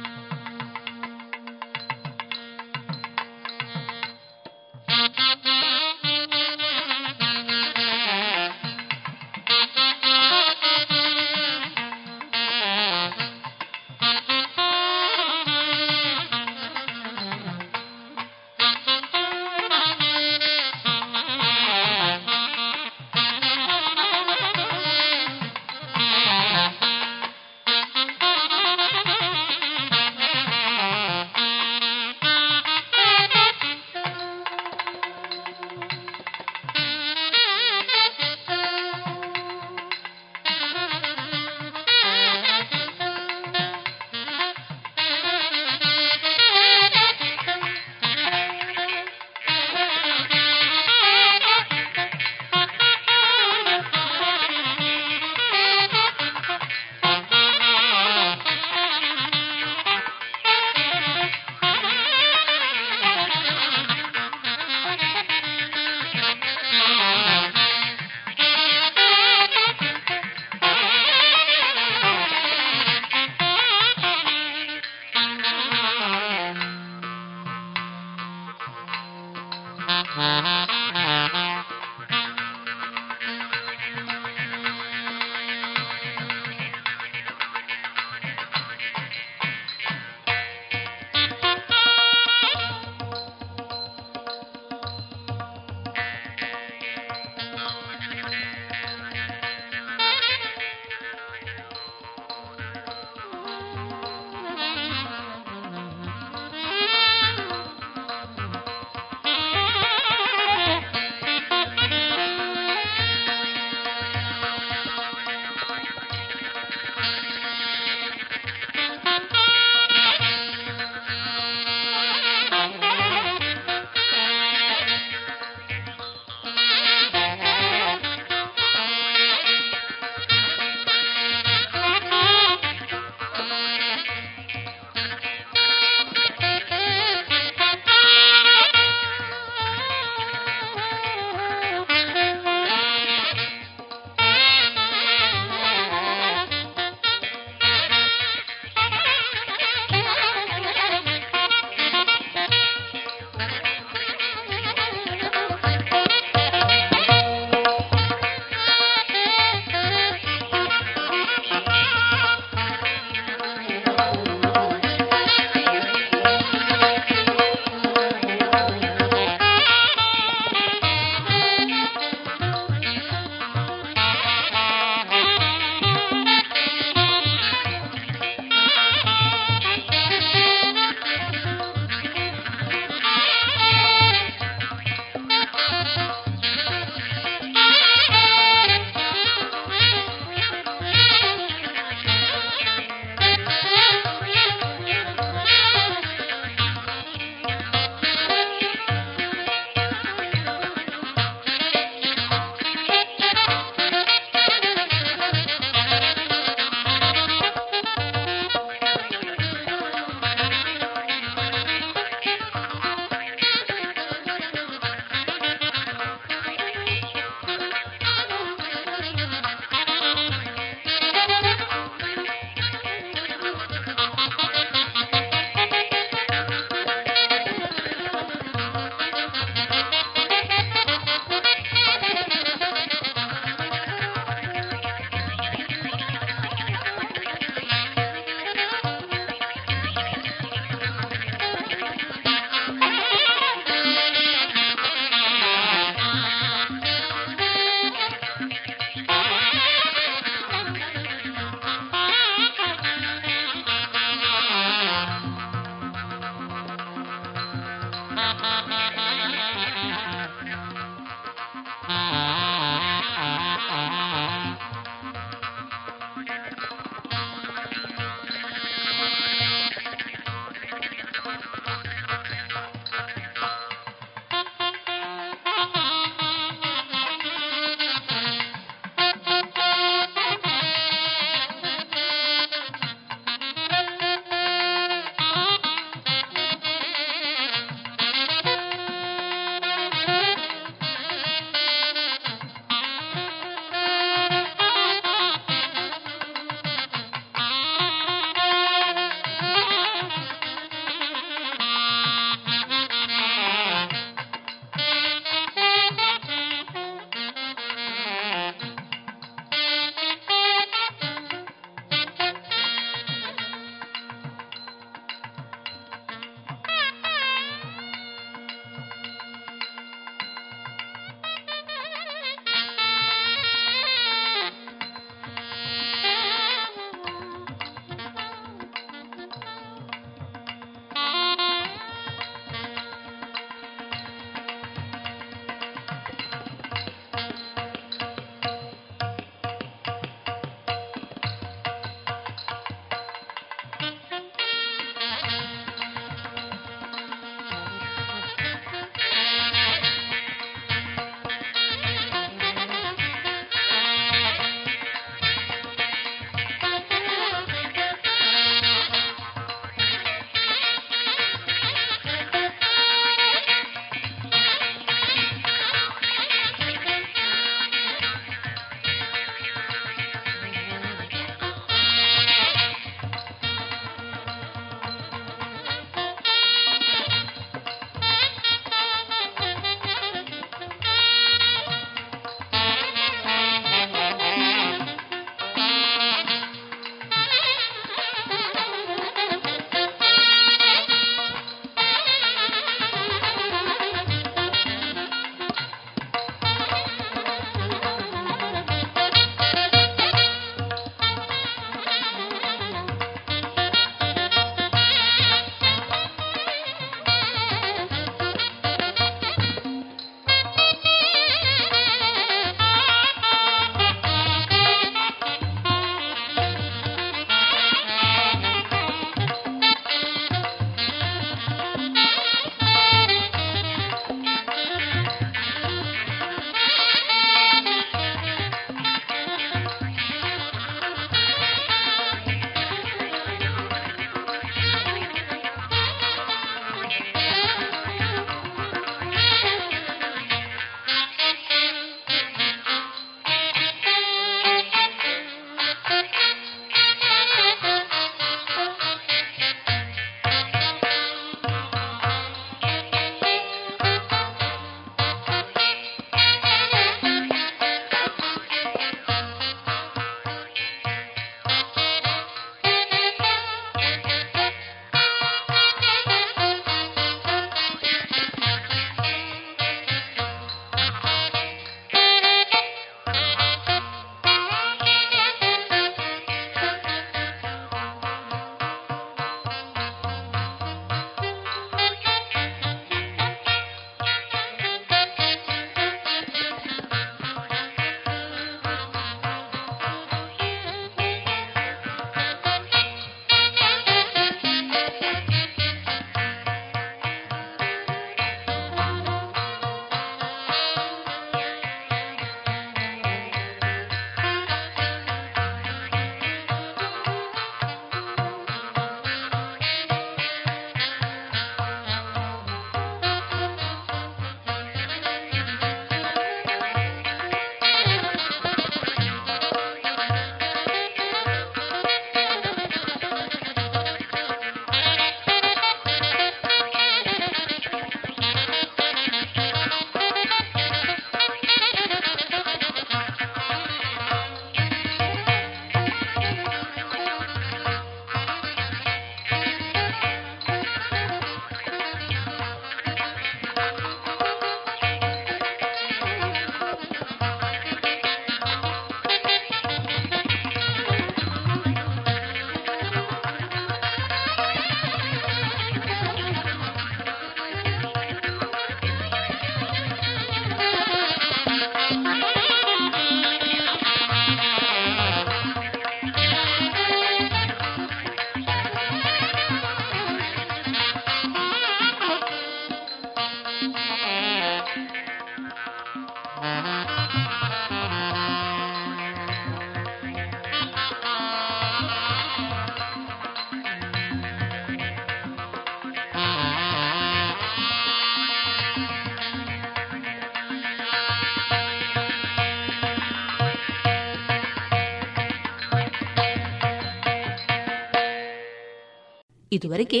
ಇದುವರೆಗೆ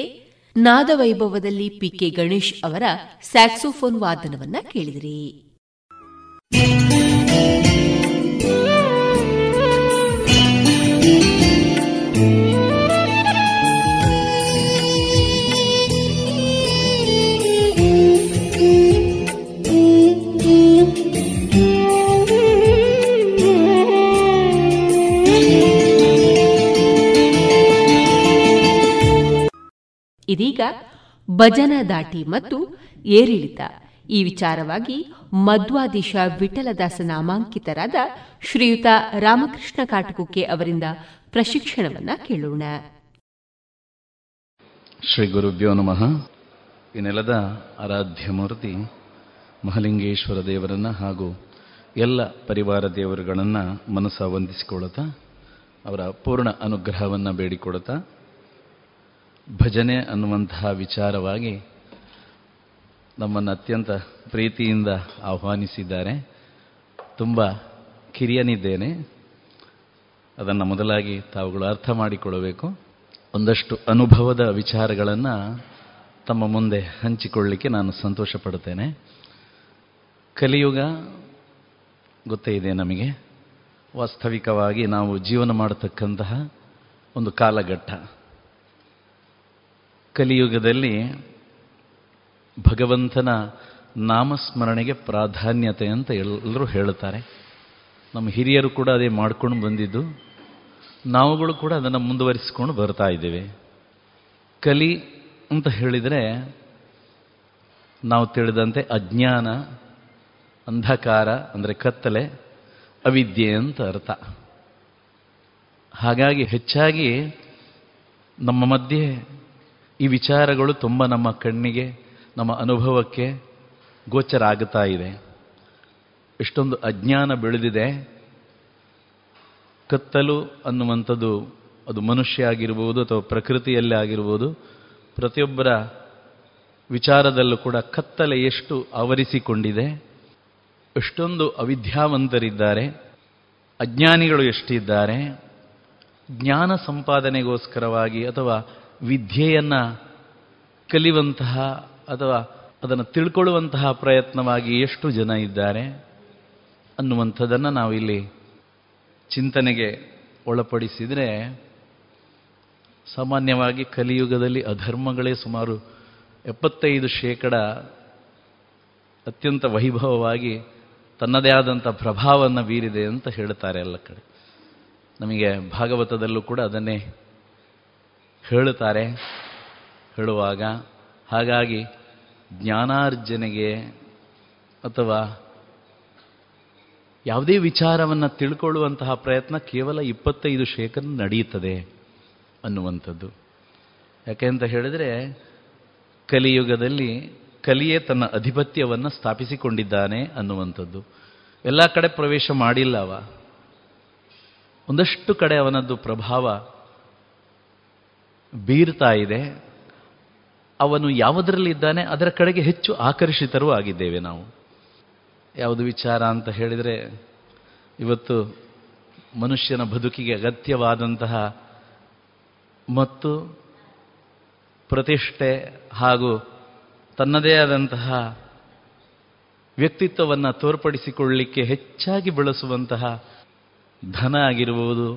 ನಾದವೈಭವದಲ್ಲಿ ಪಿ ಕೆ ಗಣೇಶ್ ಅವರ ಸ್ಯಾಕ್ಸೋಫೋನ್ ವಾದನವನ್ನ ಕೇಳಿದಿರಿ. ಇದೀಗ ಭಜನ ದಾಟಿ ಮತ್ತು ಏರಿಳಿತ ಈ ವಿಚಾರವಾಗಿ ಮಧ್ವಾಧೀಶ ವಿಠಲದಾಸ ನಾಮಾಂಕಿತರಾದ ಶ್ರೀಯುತ ರಾಮಕೃಷ್ಣ ಕಾಟಕುಕ್ಕೆ ಅವರಿಂದ ಪ್ರಶಿಕ್ಷಣವನ್ನ ಕೇಳೋಣ. ಶ್ರೀ ಗುರುಭ್ಯೋ ನಮಃ. ಈ ನೆಲದ ಆರಾಧ್ಯ ಮೂರ್ತಿ ಮಹಾಲಿಂಗೇಶ್ವರ ದೇವರನ್ನ ಹಾಗೂ ಎಲ್ಲ ಪರಿವಾರ ದೇವರುಗಳನ್ನ ಮನಸ್ಸ ವಂದಿಸಿಕೊಳ್ಳುತ್ತಾ ಅವರ ಪೂರ್ಣ ಅನುಗ್ರಹವನ್ನು ಬೇಡಿಕೊಡುತ್ತಾ ಭಜನೆ ಅನ್ನುವಂತಹ ವಿಚಾರವಾಗಿ ನಮ್ಮನ್ನು ಅತ್ಯಂತ ಪ್ರೀತಿಯಿಂದ ಆಹ್ವಾನಿಸಿದ್ದಾರೆ. ತುಂಬ ಕಿರಿಯನಿದ್ದೇನೆ, ಅದನ್ನು ಮೊದಲಾಗಿ ತಾವುಗಳು ಅರ್ಥ ಮಾಡಿಕೊಳ್ಳಬೇಕು. ಒಂದಷ್ಟು ಅನುಭವದ ವಿಚಾರಗಳನ್ನು ತಮ್ಮ ಮುಂದೆ ಹಂಚಿಕೊಳ್ಳಲಿಕ್ಕೆ ನಾನು ಸಂತೋಷ ಪಡುತ್ತೇನೆ. ಕಲಿಯುಗ ಗೊತ್ತೇ ಇದೆ ನಮಗೆ. ವಾಸ್ತವಿಕವಾಗಿ ನಾವು ಜೀವನ ಮಾಡತಕ್ಕಂತಹ ಒಂದು ಕಾಲಘಟ್ಟ. ಕಲಿಯುಗದಲ್ಲಿ ಭಗವಂತನ ನಾಮಸ್ಮರಣೆಗೆ ಪ್ರಾಧಾನ್ಯತೆ ಅಂತ ಎಲ್ಲರೂ ಹೇಳುತ್ತಾರೆ. ನಮ್ಮ ಹಿರಿಯರು ಕೂಡ ಅದೇ ಮಾಡ್ಕೊಂಡು ಬಂದಿದ್ದು, ನಾವುಗಳು ಕೂಡ ಅದನ್ನು ಮುಂದುವರಿಸಿಕೊಂಡು ಬರ್ತಾ ಇದ್ದೇವೆ. ಕಲಿ ಅಂತ ಹೇಳಿದರೆ ನಾವು ತಿಳಿದಂತೆ ಅಜ್ಞಾನ, ಅಂಧಕಾರ ಅಂದರೆ ಕತ್ತಲೆ, ಅವಿದ್ಯೆ ಅಂತ ಅರ್ಥ. ಹಾಗಾಗಿ ಹೆಚ್ಚಾಗಿ ನಮ್ಮ ಮಧ್ಯೆ ಈ ವಿಚಾರಗಳು ತುಂಬ ನಮ್ಮ ಕಣ್ಣಿಗೆ, ನಮ್ಮ ಅನುಭವಕ್ಕೆ ಗೋಚರ ಆಗುತ್ತಾ ಇದೆ. ಎಷ್ಟೊಂದು ಅಜ್ಞಾನ ಬೆಳೆದಿದೆ. ಕತ್ತಲು ಅನ್ನುವಂಥದ್ದು ಅದು ಮನುಷ್ಯ ಆಗಿರ್ಬೋದು ಅಥವಾ ಪ್ರಕೃತಿಯಲ್ಲೇ ಆಗಿರ್ಬೋದು, ಪ್ರತಿಯೊಬ್ಬರ ವಿಚಾರದಲ್ಲೂ ಕೂಡ ಕತ್ತಲೆ ಎಷ್ಟು ಆವರಿಸಿಕೊಂಡಿದೆ, ಎಷ್ಟೊಂದು ಅವಿದ್ಯಾವಂತರಿದ್ದಾರೆ, ಅಜ್ಞಾನಿಗಳು ಎಷ್ಟಿದ್ದಾರೆ. ಜ್ಞಾನ ಸಂಪಾದನೆಗೋಸ್ಕರವಾಗಿ ಅಥವಾ ವಿದ್ಯೆಯನ್ನು ಕಲಿಯುವಂತಹ ಅಥವಾ ಅದನ್ನು ತಿಳ್ಕೊಳ್ಳುವಂತಹ ಪ್ರಯತ್ನವಾಗಿ ಎಷ್ಟು ಜನ ಇದ್ದಾರೆ ಅನ್ನುವಂಥದ್ದನ್ನು ನಾವಿಲ್ಲಿ ಚಿಂತನೆಗೆ ಒಳಪಡಿಸಿದರೆ, ಸಾಮಾನ್ಯವಾಗಿ ಕಲಿಯುಗದಲ್ಲಿ ಅಧರ್ಮಗಳೇ ಸುಮಾರು 75% ಅತ್ಯಂತ ವೈಭವವಾಗಿ ತನ್ನದೇ ಆದಂಥ ಪ್ರಭಾವವನ್ನು ಬೀರಿದೆ ಅಂತ ಹೇಳ್ತಾರೆ ಎಲ್ಲ ಕಡೆ. ನಮಗೆ ಭಾಗವತದಲ್ಲೂ ಕೂಡ ಅದನ್ನೇ ಹೇಳುತ್ತಾರೆ ಹೇಳುವಾಗ. ಹಾಗಾಗಿ ಜ್ಞಾನಾರ್ಜನೆಗೆ ಅಥವಾ ಯಾವುದೇ ವಿಚಾರವನ್ನು ತಿಳ್ಕೊಳ್ಳುವಂತಹ ಪ್ರಯತ್ನ ಕೇವಲ 25% ನಡೆಯುತ್ತದೆ ಅನ್ನುವಂಥದ್ದು. ಯಾಕೆಂತ ಹೇಳಿದರೆ ಕಲಿಯುಗದಲ್ಲಿ ಕಲಿಯೇ ತನ್ನ ಅಧಿಪತ್ಯವನ್ನು ಸ್ಥಾಪಿಸಿಕೊಂಡಿದ್ದಾನೆ ಅನ್ನುವಂಥದ್ದು. ಎಲ್ಲ ಕಡೆ ಪ್ರವೇಶ ಮಾಡಿಲ್ಲವ, ಒಂದಷ್ಟು ಕಡೆ ಅವನದ್ದು ಪ್ರಭಾವ ಬೀರ್ತಾ ಇದೆ. ಅವನು ಯಾವುದರಲ್ಲಿದ್ದಾನೆ ಅದರ ಕಡೆಗೆ ಹೆಚ್ಚು ಆಕರ್ಷಿತರೂ ಆಗಿದ್ದೇವೆ ನಾವು. ಯಾವುದು ವಿಚಾರ ಅಂತ ಹೇಳಿದರೆ, ಇವತ್ತು ಮನುಷ್ಯನ ಬದುಕಿಗೆ ಅಗತ್ಯವಾದಂತಹ ಮತ್ತು ಪ್ರತಿಷ್ಠೆ ಹಾಗೂ ತನ್ನದೇ ಆದಂತಹ ವ್ಯಕ್ತಿತ್ವವನ್ನು ತೋರ್ಪಡಿಸಿಕೊಳ್ಳಲಿಕ್ಕೆ ಹೆಚ್ಚಾಗಿ ಬಳಸುವಂತಹ ಧನ ಆಗಿರ್ಬೋದು,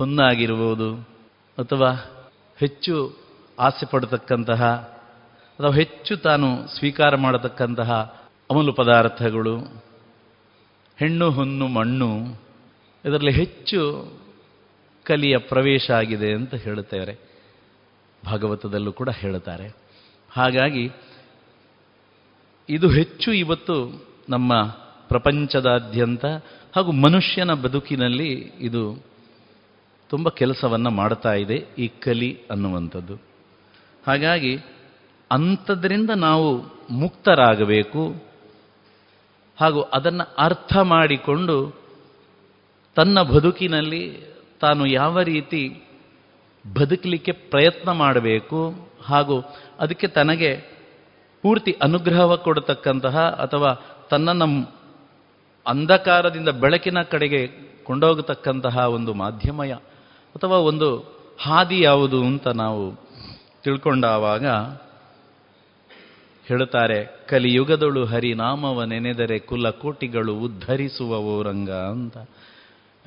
ಹೊನ್ನಾಗಿರ್ಬೋದು, ಅಥವಾ ಹೆಚ್ಚು ಆಸೆ ಪಡತಕ್ಕಂತಹ ಅಥವಾ ಹೆಚ್ಚು ತಾನು ಸ್ವೀಕಾರ ಮಾಡತಕ್ಕಂತಹ ಅಮಲು ಪದಾರ್ಥಗಳು, ಹೆಣ್ಣು ಹೊನ್ನು ಮಣ್ಣು ಇದರಲ್ಲಿ ಹೆಚ್ಚು ಕಲಿಯ ಪ್ರವೇಶ ಆಗಿದೆ ಅಂತ ಹೇಳುತ್ತಾರೆ. ಭಾಗವತದಲ್ಲೂ ಕೂಡ ಹೇಳುತ್ತಾರೆ. ಹಾಗಾಗಿ ಇದು ಹೆಚ್ಚು ಇವತ್ತು ನಮ್ಮ ಪ್ರಪಂಚದಾದ್ಯಂತ ಹಾಗೂ ಮನುಷ್ಯನ ಬದುಕಿನಲ್ಲಿ ಇದು ತುಂಬ ಕೆಲಸವನ್ನು ಮಾಡ್ತಾ ಇದೆ ಈ ಕಲಿ ಅನ್ನುವಂಥದ್ದು. ಹಾಗಾಗಿ ಅಂಥದ್ರಿಂದ ನಾವು ಮುಕ್ತರಾಗಬೇಕು ಹಾಗೂ ಅದನ್ನು ಅರ್ಥ ಮಾಡಿಕೊಂಡು ತನ್ನ ಬದುಕಿನಲ್ಲಿ ತಾನು ಯಾವ ರೀತಿ ಬದುಕಲಿಕ್ಕೆ ಪ್ರಯತ್ನ ಮಾಡಬೇಕು ಹಾಗೂ ಅದಕ್ಕೆ ತನಗೆ ಪೂರ್ತಿ ಅನುಗ್ರಹ ಕೊಡತಕ್ಕಂತಹ ಅಥವಾ ತನ್ನನ್ನು ಅಂಧಕಾರದಿಂದ ಬೆಳಕಿನ ಕಡೆಗೆ ಕೊಂಡೋಗತಕ್ಕಂತಹ ಒಂದು ಮಾಧ್ಯಮ ಅಥವಾ ಒಂದು ಹಾದಿ ಯಾವುದು ಅಂತ ನಾವು ತಿಳ್ಕೊಂಡಾಗ ಹೇಳುತ್ತಾರೆ, ಕಲಿಯುಗದಳು ಹರಿನಾಮವ ನೆನೆದರೆ ಕುಲಕೋಟಿಗಳು ಉದ್ಧರಿಸುವವೋ ರಂಗ ಅಂತ.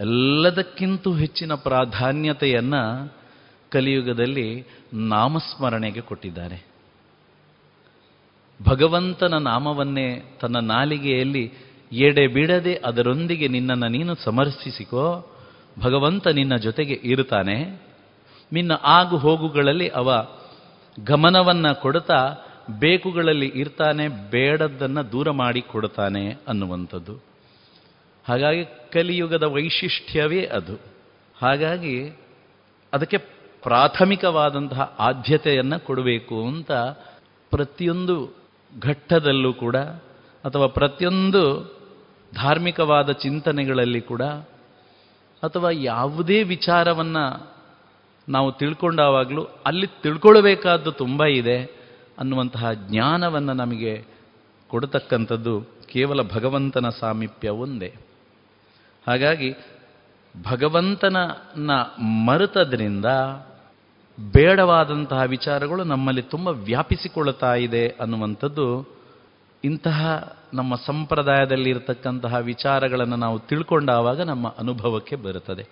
ಎಲ್ಲದಕ್ಕಿಂತೂ ಹೆಚ್ಚಿನ ಪ್ರಾಧಾನ್ಯತೆಯನ್ನು ಕಲಿಯುಗದಲ್ಲಿ ನಾಮಸ್ಮರಣೆಗೆ ಕೊಟ್ಟಿದ್ದಾರೆ. ಭಗವಂತನ ನಾಮವನ್ನೇ ತನ್ನ ನಾಲಿಗೆಯಲ್ಲಿ ಎಡೆ ಬಿಡದೆ ಅದರೊಂದಿಗೆ ನಿನ್ನನ್ನು ನೀನು ಸಮರ್ಪಿಸಿಕೋ. ಭಗವಂತ ನಿನ್ನ ಜೊತೆಗೆ ಇರ್ತಾನೆ. ನಿನ್ನ ಆಗು ಹೋಗುಗಳಲ್ಲಿ ಅವ ಗಮನವನ್ನು ಕೊಡುತ್ತಾ ಬೇಕುಗಳಲ್ಲಿ ಇರ್ತಾನೆ, ಬೇಡದ್ದನ್ನು ದೂರ ಮಾಡಿ ಕೊಡುತ್ತಾನೆ ಅನ್ನುವಂಥದ್ದು. ಹಾಗಾಗಿ ಕಲಿಯುಗದ ವೈಶಿಷ್ಟ್ಯವೇ ಅದು. ಹಾಗಾಗಿ ಅದಕ್ಕೆ ಪ್ರಾಥಮಿಕವಾದಂತಹ ಆದ್ಯತೆಯನ್ನು ಕೊಡಬೇಕು ಅಂತ ಪ್ರತಿಯೊಂದು ಘಟ್ಟದಲ್ಲೂ ಕೂಡ ಅಥವಾ ಪ್ರತಿಯೊಂದು ಧಾರ್ಮಿಕವಾದ ಚಿಂತನೆಗಳಲ್ಲಿ ಕೂಡ ಅಥವಾ ಯಾವುದೇ ವಿಚಾರವನ್ನು ನಾವು ತಿಳ್ಕೊಂಡಾವಾಗಲೂ ಅಲ್ಲಿ ತಿಳ್ಕೊಳ್ಬೇಕಾದ್ದು ತುಂಬ ಇದೆ ಅನ್ನುವಂತಹ ಜ್ಞಾನವನ್ನು ನಮಗೆ ಕೊಡತಕ್ಕಂಥದ್ದು ಕೇವಲ ಭಗವಂತನ ಸಾಮೀಪ್ಯ ಒಂದೇ. ಹಾಗಾಗಿ ಭಗವಂತನನ್ನ ಮರೆತದ್ರಿಂದ ಬೇಡವಾದಂತಹ ವಿಚಾರಗಳು ನಮ್ಮಲ್ಲಿ ತುಂಬ ವ್ಯಾಪಿಸಿಕೊಳ್ಳುತ್ತಾ ಇದೆ ಅನ್ನುವಂಥದ್ದು. ಇಂತಹ ನಮ್ಮ ಸಂಪ್ರದಾಯದಲ್ಲಿ ಇರತಕ್ಕಂತಹ ವಿಚಾರಗಳನ್ನು ನಾವು ತಿಳ್ಕೊಂಡಾವಾಗ ನಮ್ಮ ಅನುಭವಕ್ಕೆ ಬರುತ್ತದೆ.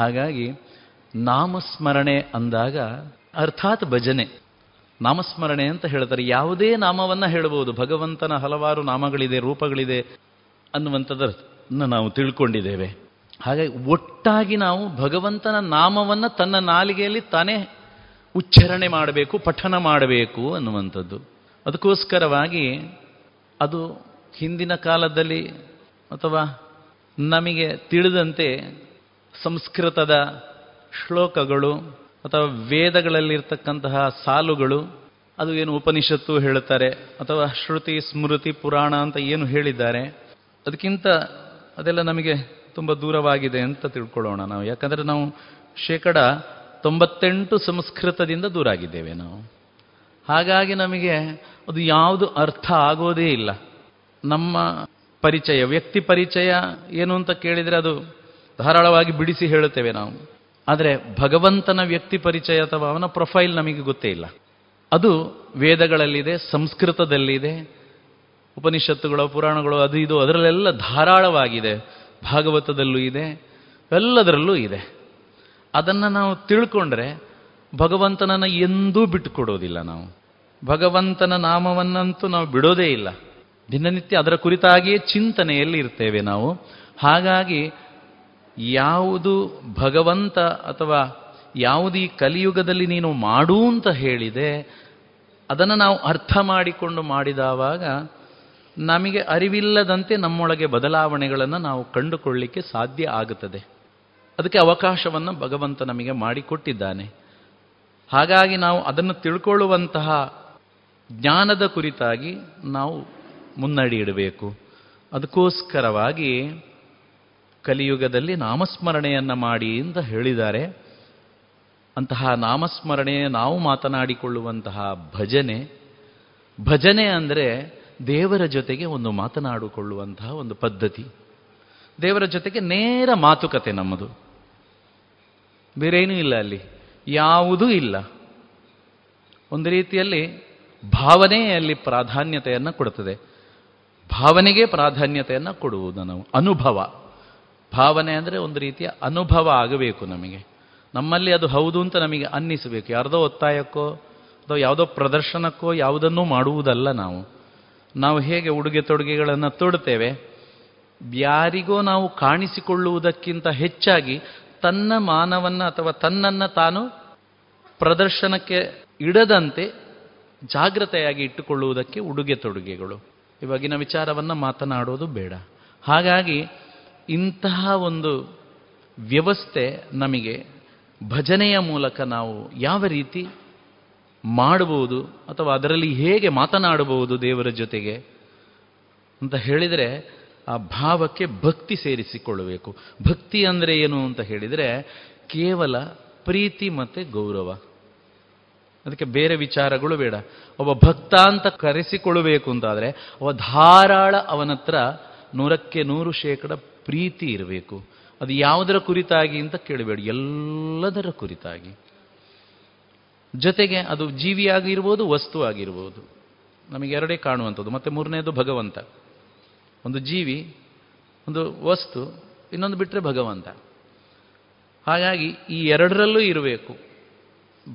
ಹಾಗಾಗಿ ನಾಮಸ್ಮರಣೆ ಅಂದಾಗ ಅರ್ಥಾತ್ ಭಜನೆ, ನಾಮಸ್ಮರಣೆ ಅಂತ ಹೇಳ್ತಾರೆ. ಯಾವುದೇ ನಾಮವನ್ನು ಹೇಳಬಹುದು, ಭಗವಂತನ ಹಲವಾರು ನಾಮಗಳಿದೆ, ರೂಪಗಳಿದೆ ಅನ್ನುವಂಥದ್ದನ್ನು ನಾವು ತಿಳ್ಕೊಂಡಿದ್ದೇವೆ. ಹಾಗಾಗಿ ಒಟ್ಟಾಗಿ ನಾವು ಭಗವಂತನ ನಾಮವನ್ನು ತನ್ನ ನಾಲಿಗೆಯಲ್ಲಿ ತಾನೇ ಉಚ್ಚಾರಣೆ ಮಾಡಬೇಕು, ಪಠನ ಮಾಡಬೇಕು ಅನ್ನುವಂಥದ್ದು. ಅದಕ್ಕೋಸ್ಕರವಾಗಿ ಅದು ಹಿಂದಿನ ಕಾಲದಲ್ಲಿ ಅಥವಾ ನಮಗೆ ತಿಳಿದಂತೆ ಸಂಸ್ಕೃತದ ಶ್ಲೋಕಗಳು ಅಥವಾ ವೇದಗಳಲ್ಲಿರ್ತಕ್ಕಂತಹ ಸಾಲುಗಳು, ಅದು ಏನು ಉಪನಿಷತ್ತು ಹೇಳುತ್ತಾರೆ ಅಥವಾ ಶ್ರುತಿ ಸ್ಮೃತಿ ಪುರಾಣ ಅಂತ ಏನು ಹೇಳಿದ್ದಾರೆ, ಅದಕ್ಕಿಂತ ಅದೆಲ್ಲ ನಮಗೆ ತುಂಬ ದೂರವಾಗಿದೆ ಅಂತ ತಿಳ್ಕೊಳ್ಳೋಣ ನಾವು. ಯಾಕಂದರೆ ನಾವು 98% ಸಂಸ್ಕೃತದಿಂದ ದೂರ ಆಗಿದ್ದೇವೆ ನಾವು. ಹಾಗಾಗಿ ನಮಗೆ ಅದು ಯಾವುದು ಅರ್ಥ ಆಗೋದೇ ಇಲ್ಲ. ನಮ್ಮ ಪರಿಚಯ, ವ್ಯಕ್ತಿ ಪರಿಚಯ ಏನು ಅಂತ ಕೇಳಿದರೆ ಅದು ಧಾರಾಳವಾಗಿ ಬಿಡಿಸಿ ಹೇಳುತ್ತೇವೆ ನಾವು. ಆದರೆ ಭಗವಂತನ ವ್ಯಕ್ತಿ ಪರಿಚಯ ಅಥವಾ ಅವನ ಪ್ರೊಫೈಲ್ ನಮಗೆ ಗೊತ್ತೇ ಇಲ್ಲ. ಅದು ವೇದಗಳಲ್ಲಿದೆ, ಸಂಸ್ಕೃತದಲ್ಲಿದೆ, ಉಪನಿಷತ್ತುಗಳು, ಪುರಾಣಗಳು, ಅದು ಇದು ಅದರಲ್ಲೆಲ್ಲ ಧಾರಾಳವಾಗಿದೆ. ಭಾಗವತದಲ್ಲೂ ಇದೆ, ಎಲ್ಲದರಲ್ಲೂ ಇದೆ. ಅದನ್ನು ನಾವು ತಿಳ್ಕೊಂಡ್ರೆ ಭಗವಂತನನ್ನು ಎಂದೂ ಬಿಟ್ಟುಕೊಡೋದಿಲ್ಲ ನಾವು. ಭಗವಂತನ ನಾಮವನ್ನಂತೂ ನಾವು ಬಿಡೋದೇ ಇಲ್ಲ. ದಿನನಿತ್ಯ ಅದರ ಕುರಿತಾಗಿಯೇ ಚಿಂತನೆಯಲ್ಲಿ ಇರ್ತೇವೆ ನಾವು. ಹಾಗಾಗಿ ಯಾವುದು ಭಗವಂತ ಅಥವಾ ಯಾವುದು ಈ ಕಲಿಯುಗದಲ್ಲಿ ನೀನು ಮಾಡು ಅಂತ ಹೇಳಿದೆ, ಅದನ್ನು ನಾವು ಅರ್ಥ ಮಾಡಿಕೊಂಡು ಮಾಡಿದವಾಗ ನಮಗೆ ಅರಿವಿಲ್ಲದಂತೆ ನಮ್ಮೊಳಗೆ ಬದಲಾವಣೆಗಳನ್ನು ನಾವು ಕಂಡುಕೊಳ್ಳಲಿಕ್ಕೆ ಸಾಧ್ಯ ಆಗುತ್ತದೆ. ಅದಕ್ಕೆ ಅವಕಾಶವನ್ನು ಭಗವಂತ ನಮಗೆ ಮಾಡಿಕೊಟ್ಟಿದ್ದಾನೆ. ಹಾಗಾಗಿ ನಾವು ಅದನ್ನು ತಿಳ್ಕೊಳ್ಳುವಂತಹ ಜ್ಞಾನದ ಕುರಿತಾಗಿ ನಾವು ಮುನ್ನಡಿ ಇಡಬೇಕು. ಅದಕ್ಕೋಸ್ಕರವಾಗಿ ಕಲಿಯುಗದಲ್ಲಿ ನಾಮಸ್ಮರಣೆಯನ್ನು ಮಾಡಿ ಅಂತ ಹೇಳಿದ್ದಾರೆ. ಅಂತಹ ನಾಮಸ್ಮರಣೆ, ನಾವು ಮಾತನಾಡಿಕೊಳ್ಳುವಂತಹ ಭಜನೆ. ಭಜನೆ ಅಂದರೆ ದೇವರ ಜೊತೆಗೆ ಒಂದು ಮಾತನಾಡಿಕೊಳ್ಳುವಂತಹ ಒಂದು ಪದ್ಧತಿ, ದೇವರ ಜೊತೆಗೆ ನೇರ ಮಾತುಕತೆ ನಮ್ಮದು. ಬೇರೇನೂ ಇಲ್ಲ, ಅಲ್ಲಿ ಯಾವುದೂ ಇಲ್ಲ. ಒಂದು ರೀತಿಯಲ್ಲಿ ಭಾವನೆಯಲ್ಲಿ ಪ್ರಾಧಾನ್ಯತೆಯನ್ನು ಕೊಡುತ್ತದೆ. ಭಾವನೆಗೆ ಪ್ರಾಧಾನ್ಯತೆಯನ್ನು ಕೊಡುವುದು ನಾವು. ಅನುಭವ, ಭಾವನೆ ಅಂದರೆ ಒಂದು ರೀತಿಯ ಅನುಭವ ಆಗಬೇಕು ನಮಗೆ. ನಮ್ಮಲ್ಲಿ ಅದು ಹೌದು ಅಂತ ನಮಗೆ ಅನ್ನಿಸಬೇಕು. ಯಾರದೋ ಒತ್ತಾಯಕ್ಕೋ ಅಥವಾ ಯಾವುದೋ ಪ್ರದರ್ಶನಕ್ಕೋ ಯಾವುದನ್ನೂ ಮಾಡುವುದಲ್ಲ ನಾವು. ನಾವು ಹೇಗೆ ಉಡುಗೆ ತೊಡುಗೆಗಳನ್ನು ತೊಡುತ್ತೇವೆ, ಯಾರಿಗೋ ನಾವು ಕಾಣಿಸಿಕೊಳ್ಳುವುದಕ್ಕಿಂತ ಹೆಚ್ಚಾಗಿ ತನ್ನ ಮಾನವನ್ನು ಅಥವಾ ತನ್ನನ್ನು ತಾನು ಪ್ರದರ್ಶನಕ್ಕೆ ಇಡದಂತೆ ಜಾಗೃತೆಯಾಗಿ ಇಟ್ಟುಕೊಳ್ಳುವುದಕ್ಕೆ ಉಡುಗೆ ತೊಡುಗೆಗಳು. ಇವಾಗಿನ ವಿಚಾರವನ್ನು ಮಾತನಾಡೋದು ಬೇಡ. ಹಾಗಾಗಿ ಇಂತಹ ಒಂದು ವ್ಯವಸ್ಥೆ ನಮಗೆ ಭಜನೆಯ ಮೂಲಕ ನಾವು ಯಾವ ರೀತಿ ಮಾಡಬಹುದು ಅಥವಾ ಅದರಲ್ಲಿ ಹೇಗೆ ಮಾತನಾಡಬಹುದು ದೇವರ ಜೊತೆಗೆ ಅಂತ ಹೇಳಿದರೆ ಆ ಭಾವಕ್ಕೆ ಭಕ್ತಿ ಸೇರಿಸಿಕೊಳ್ಳಬೇಕು. ಭಕ್ತಿ ಅಂದರೆ ಏನು ಅಂತ ಹೇಳಿದರೆ ಕೇವಲ ಪ್ರೀತಿ ಮತ್ತು ಗೌರವ, ಅದಕ್ಕೆ ಬೇರೆ ವಿಚಾರಗಳು ಬೇಡ. ಒಬ್ಬ ಭಕ್ತ ಅಂತ ಕರೆಸಿಕೊಳ್ಳಬೇಕು ಅಂತಾದರೆ ಅವ ಧಾರಾಳ, ಅವನತ್ರ 100% ಪ್ರೀತಿ ಇರಬೇಕು. ಅದು ಯಾವುದರ ಕುರಿತಾಗಿ ಅಂತ ಕೇಳಬೇಡಿ, ಎಲ್ಲದರ ಕುರಿತಾಗಿ. ಜೊತೆಗೆ ಅದು ಜೀವಿಯಾಗಿರ್ಬೋದು, ವಸ್ತು ಆಗಿರ್ಬೋದು, ನಮಗೆ ಎರಡೇ ಕಾಣುವಂಥದ್ದು. ಮತ್ತು ಮೂರನೇದು ಭಗವಂತ. ಒಂದು ಜೀವಿ, ಒಂದು ವಸ್ತು, ಇನ್ನೊಂದು ಬಿಟ್ಟರೆ ಭಗವಂತ. ಹಾಗಾಗಿ ಈ ಎರಡರಲ್ಲೂ ಇರಬೇಕು.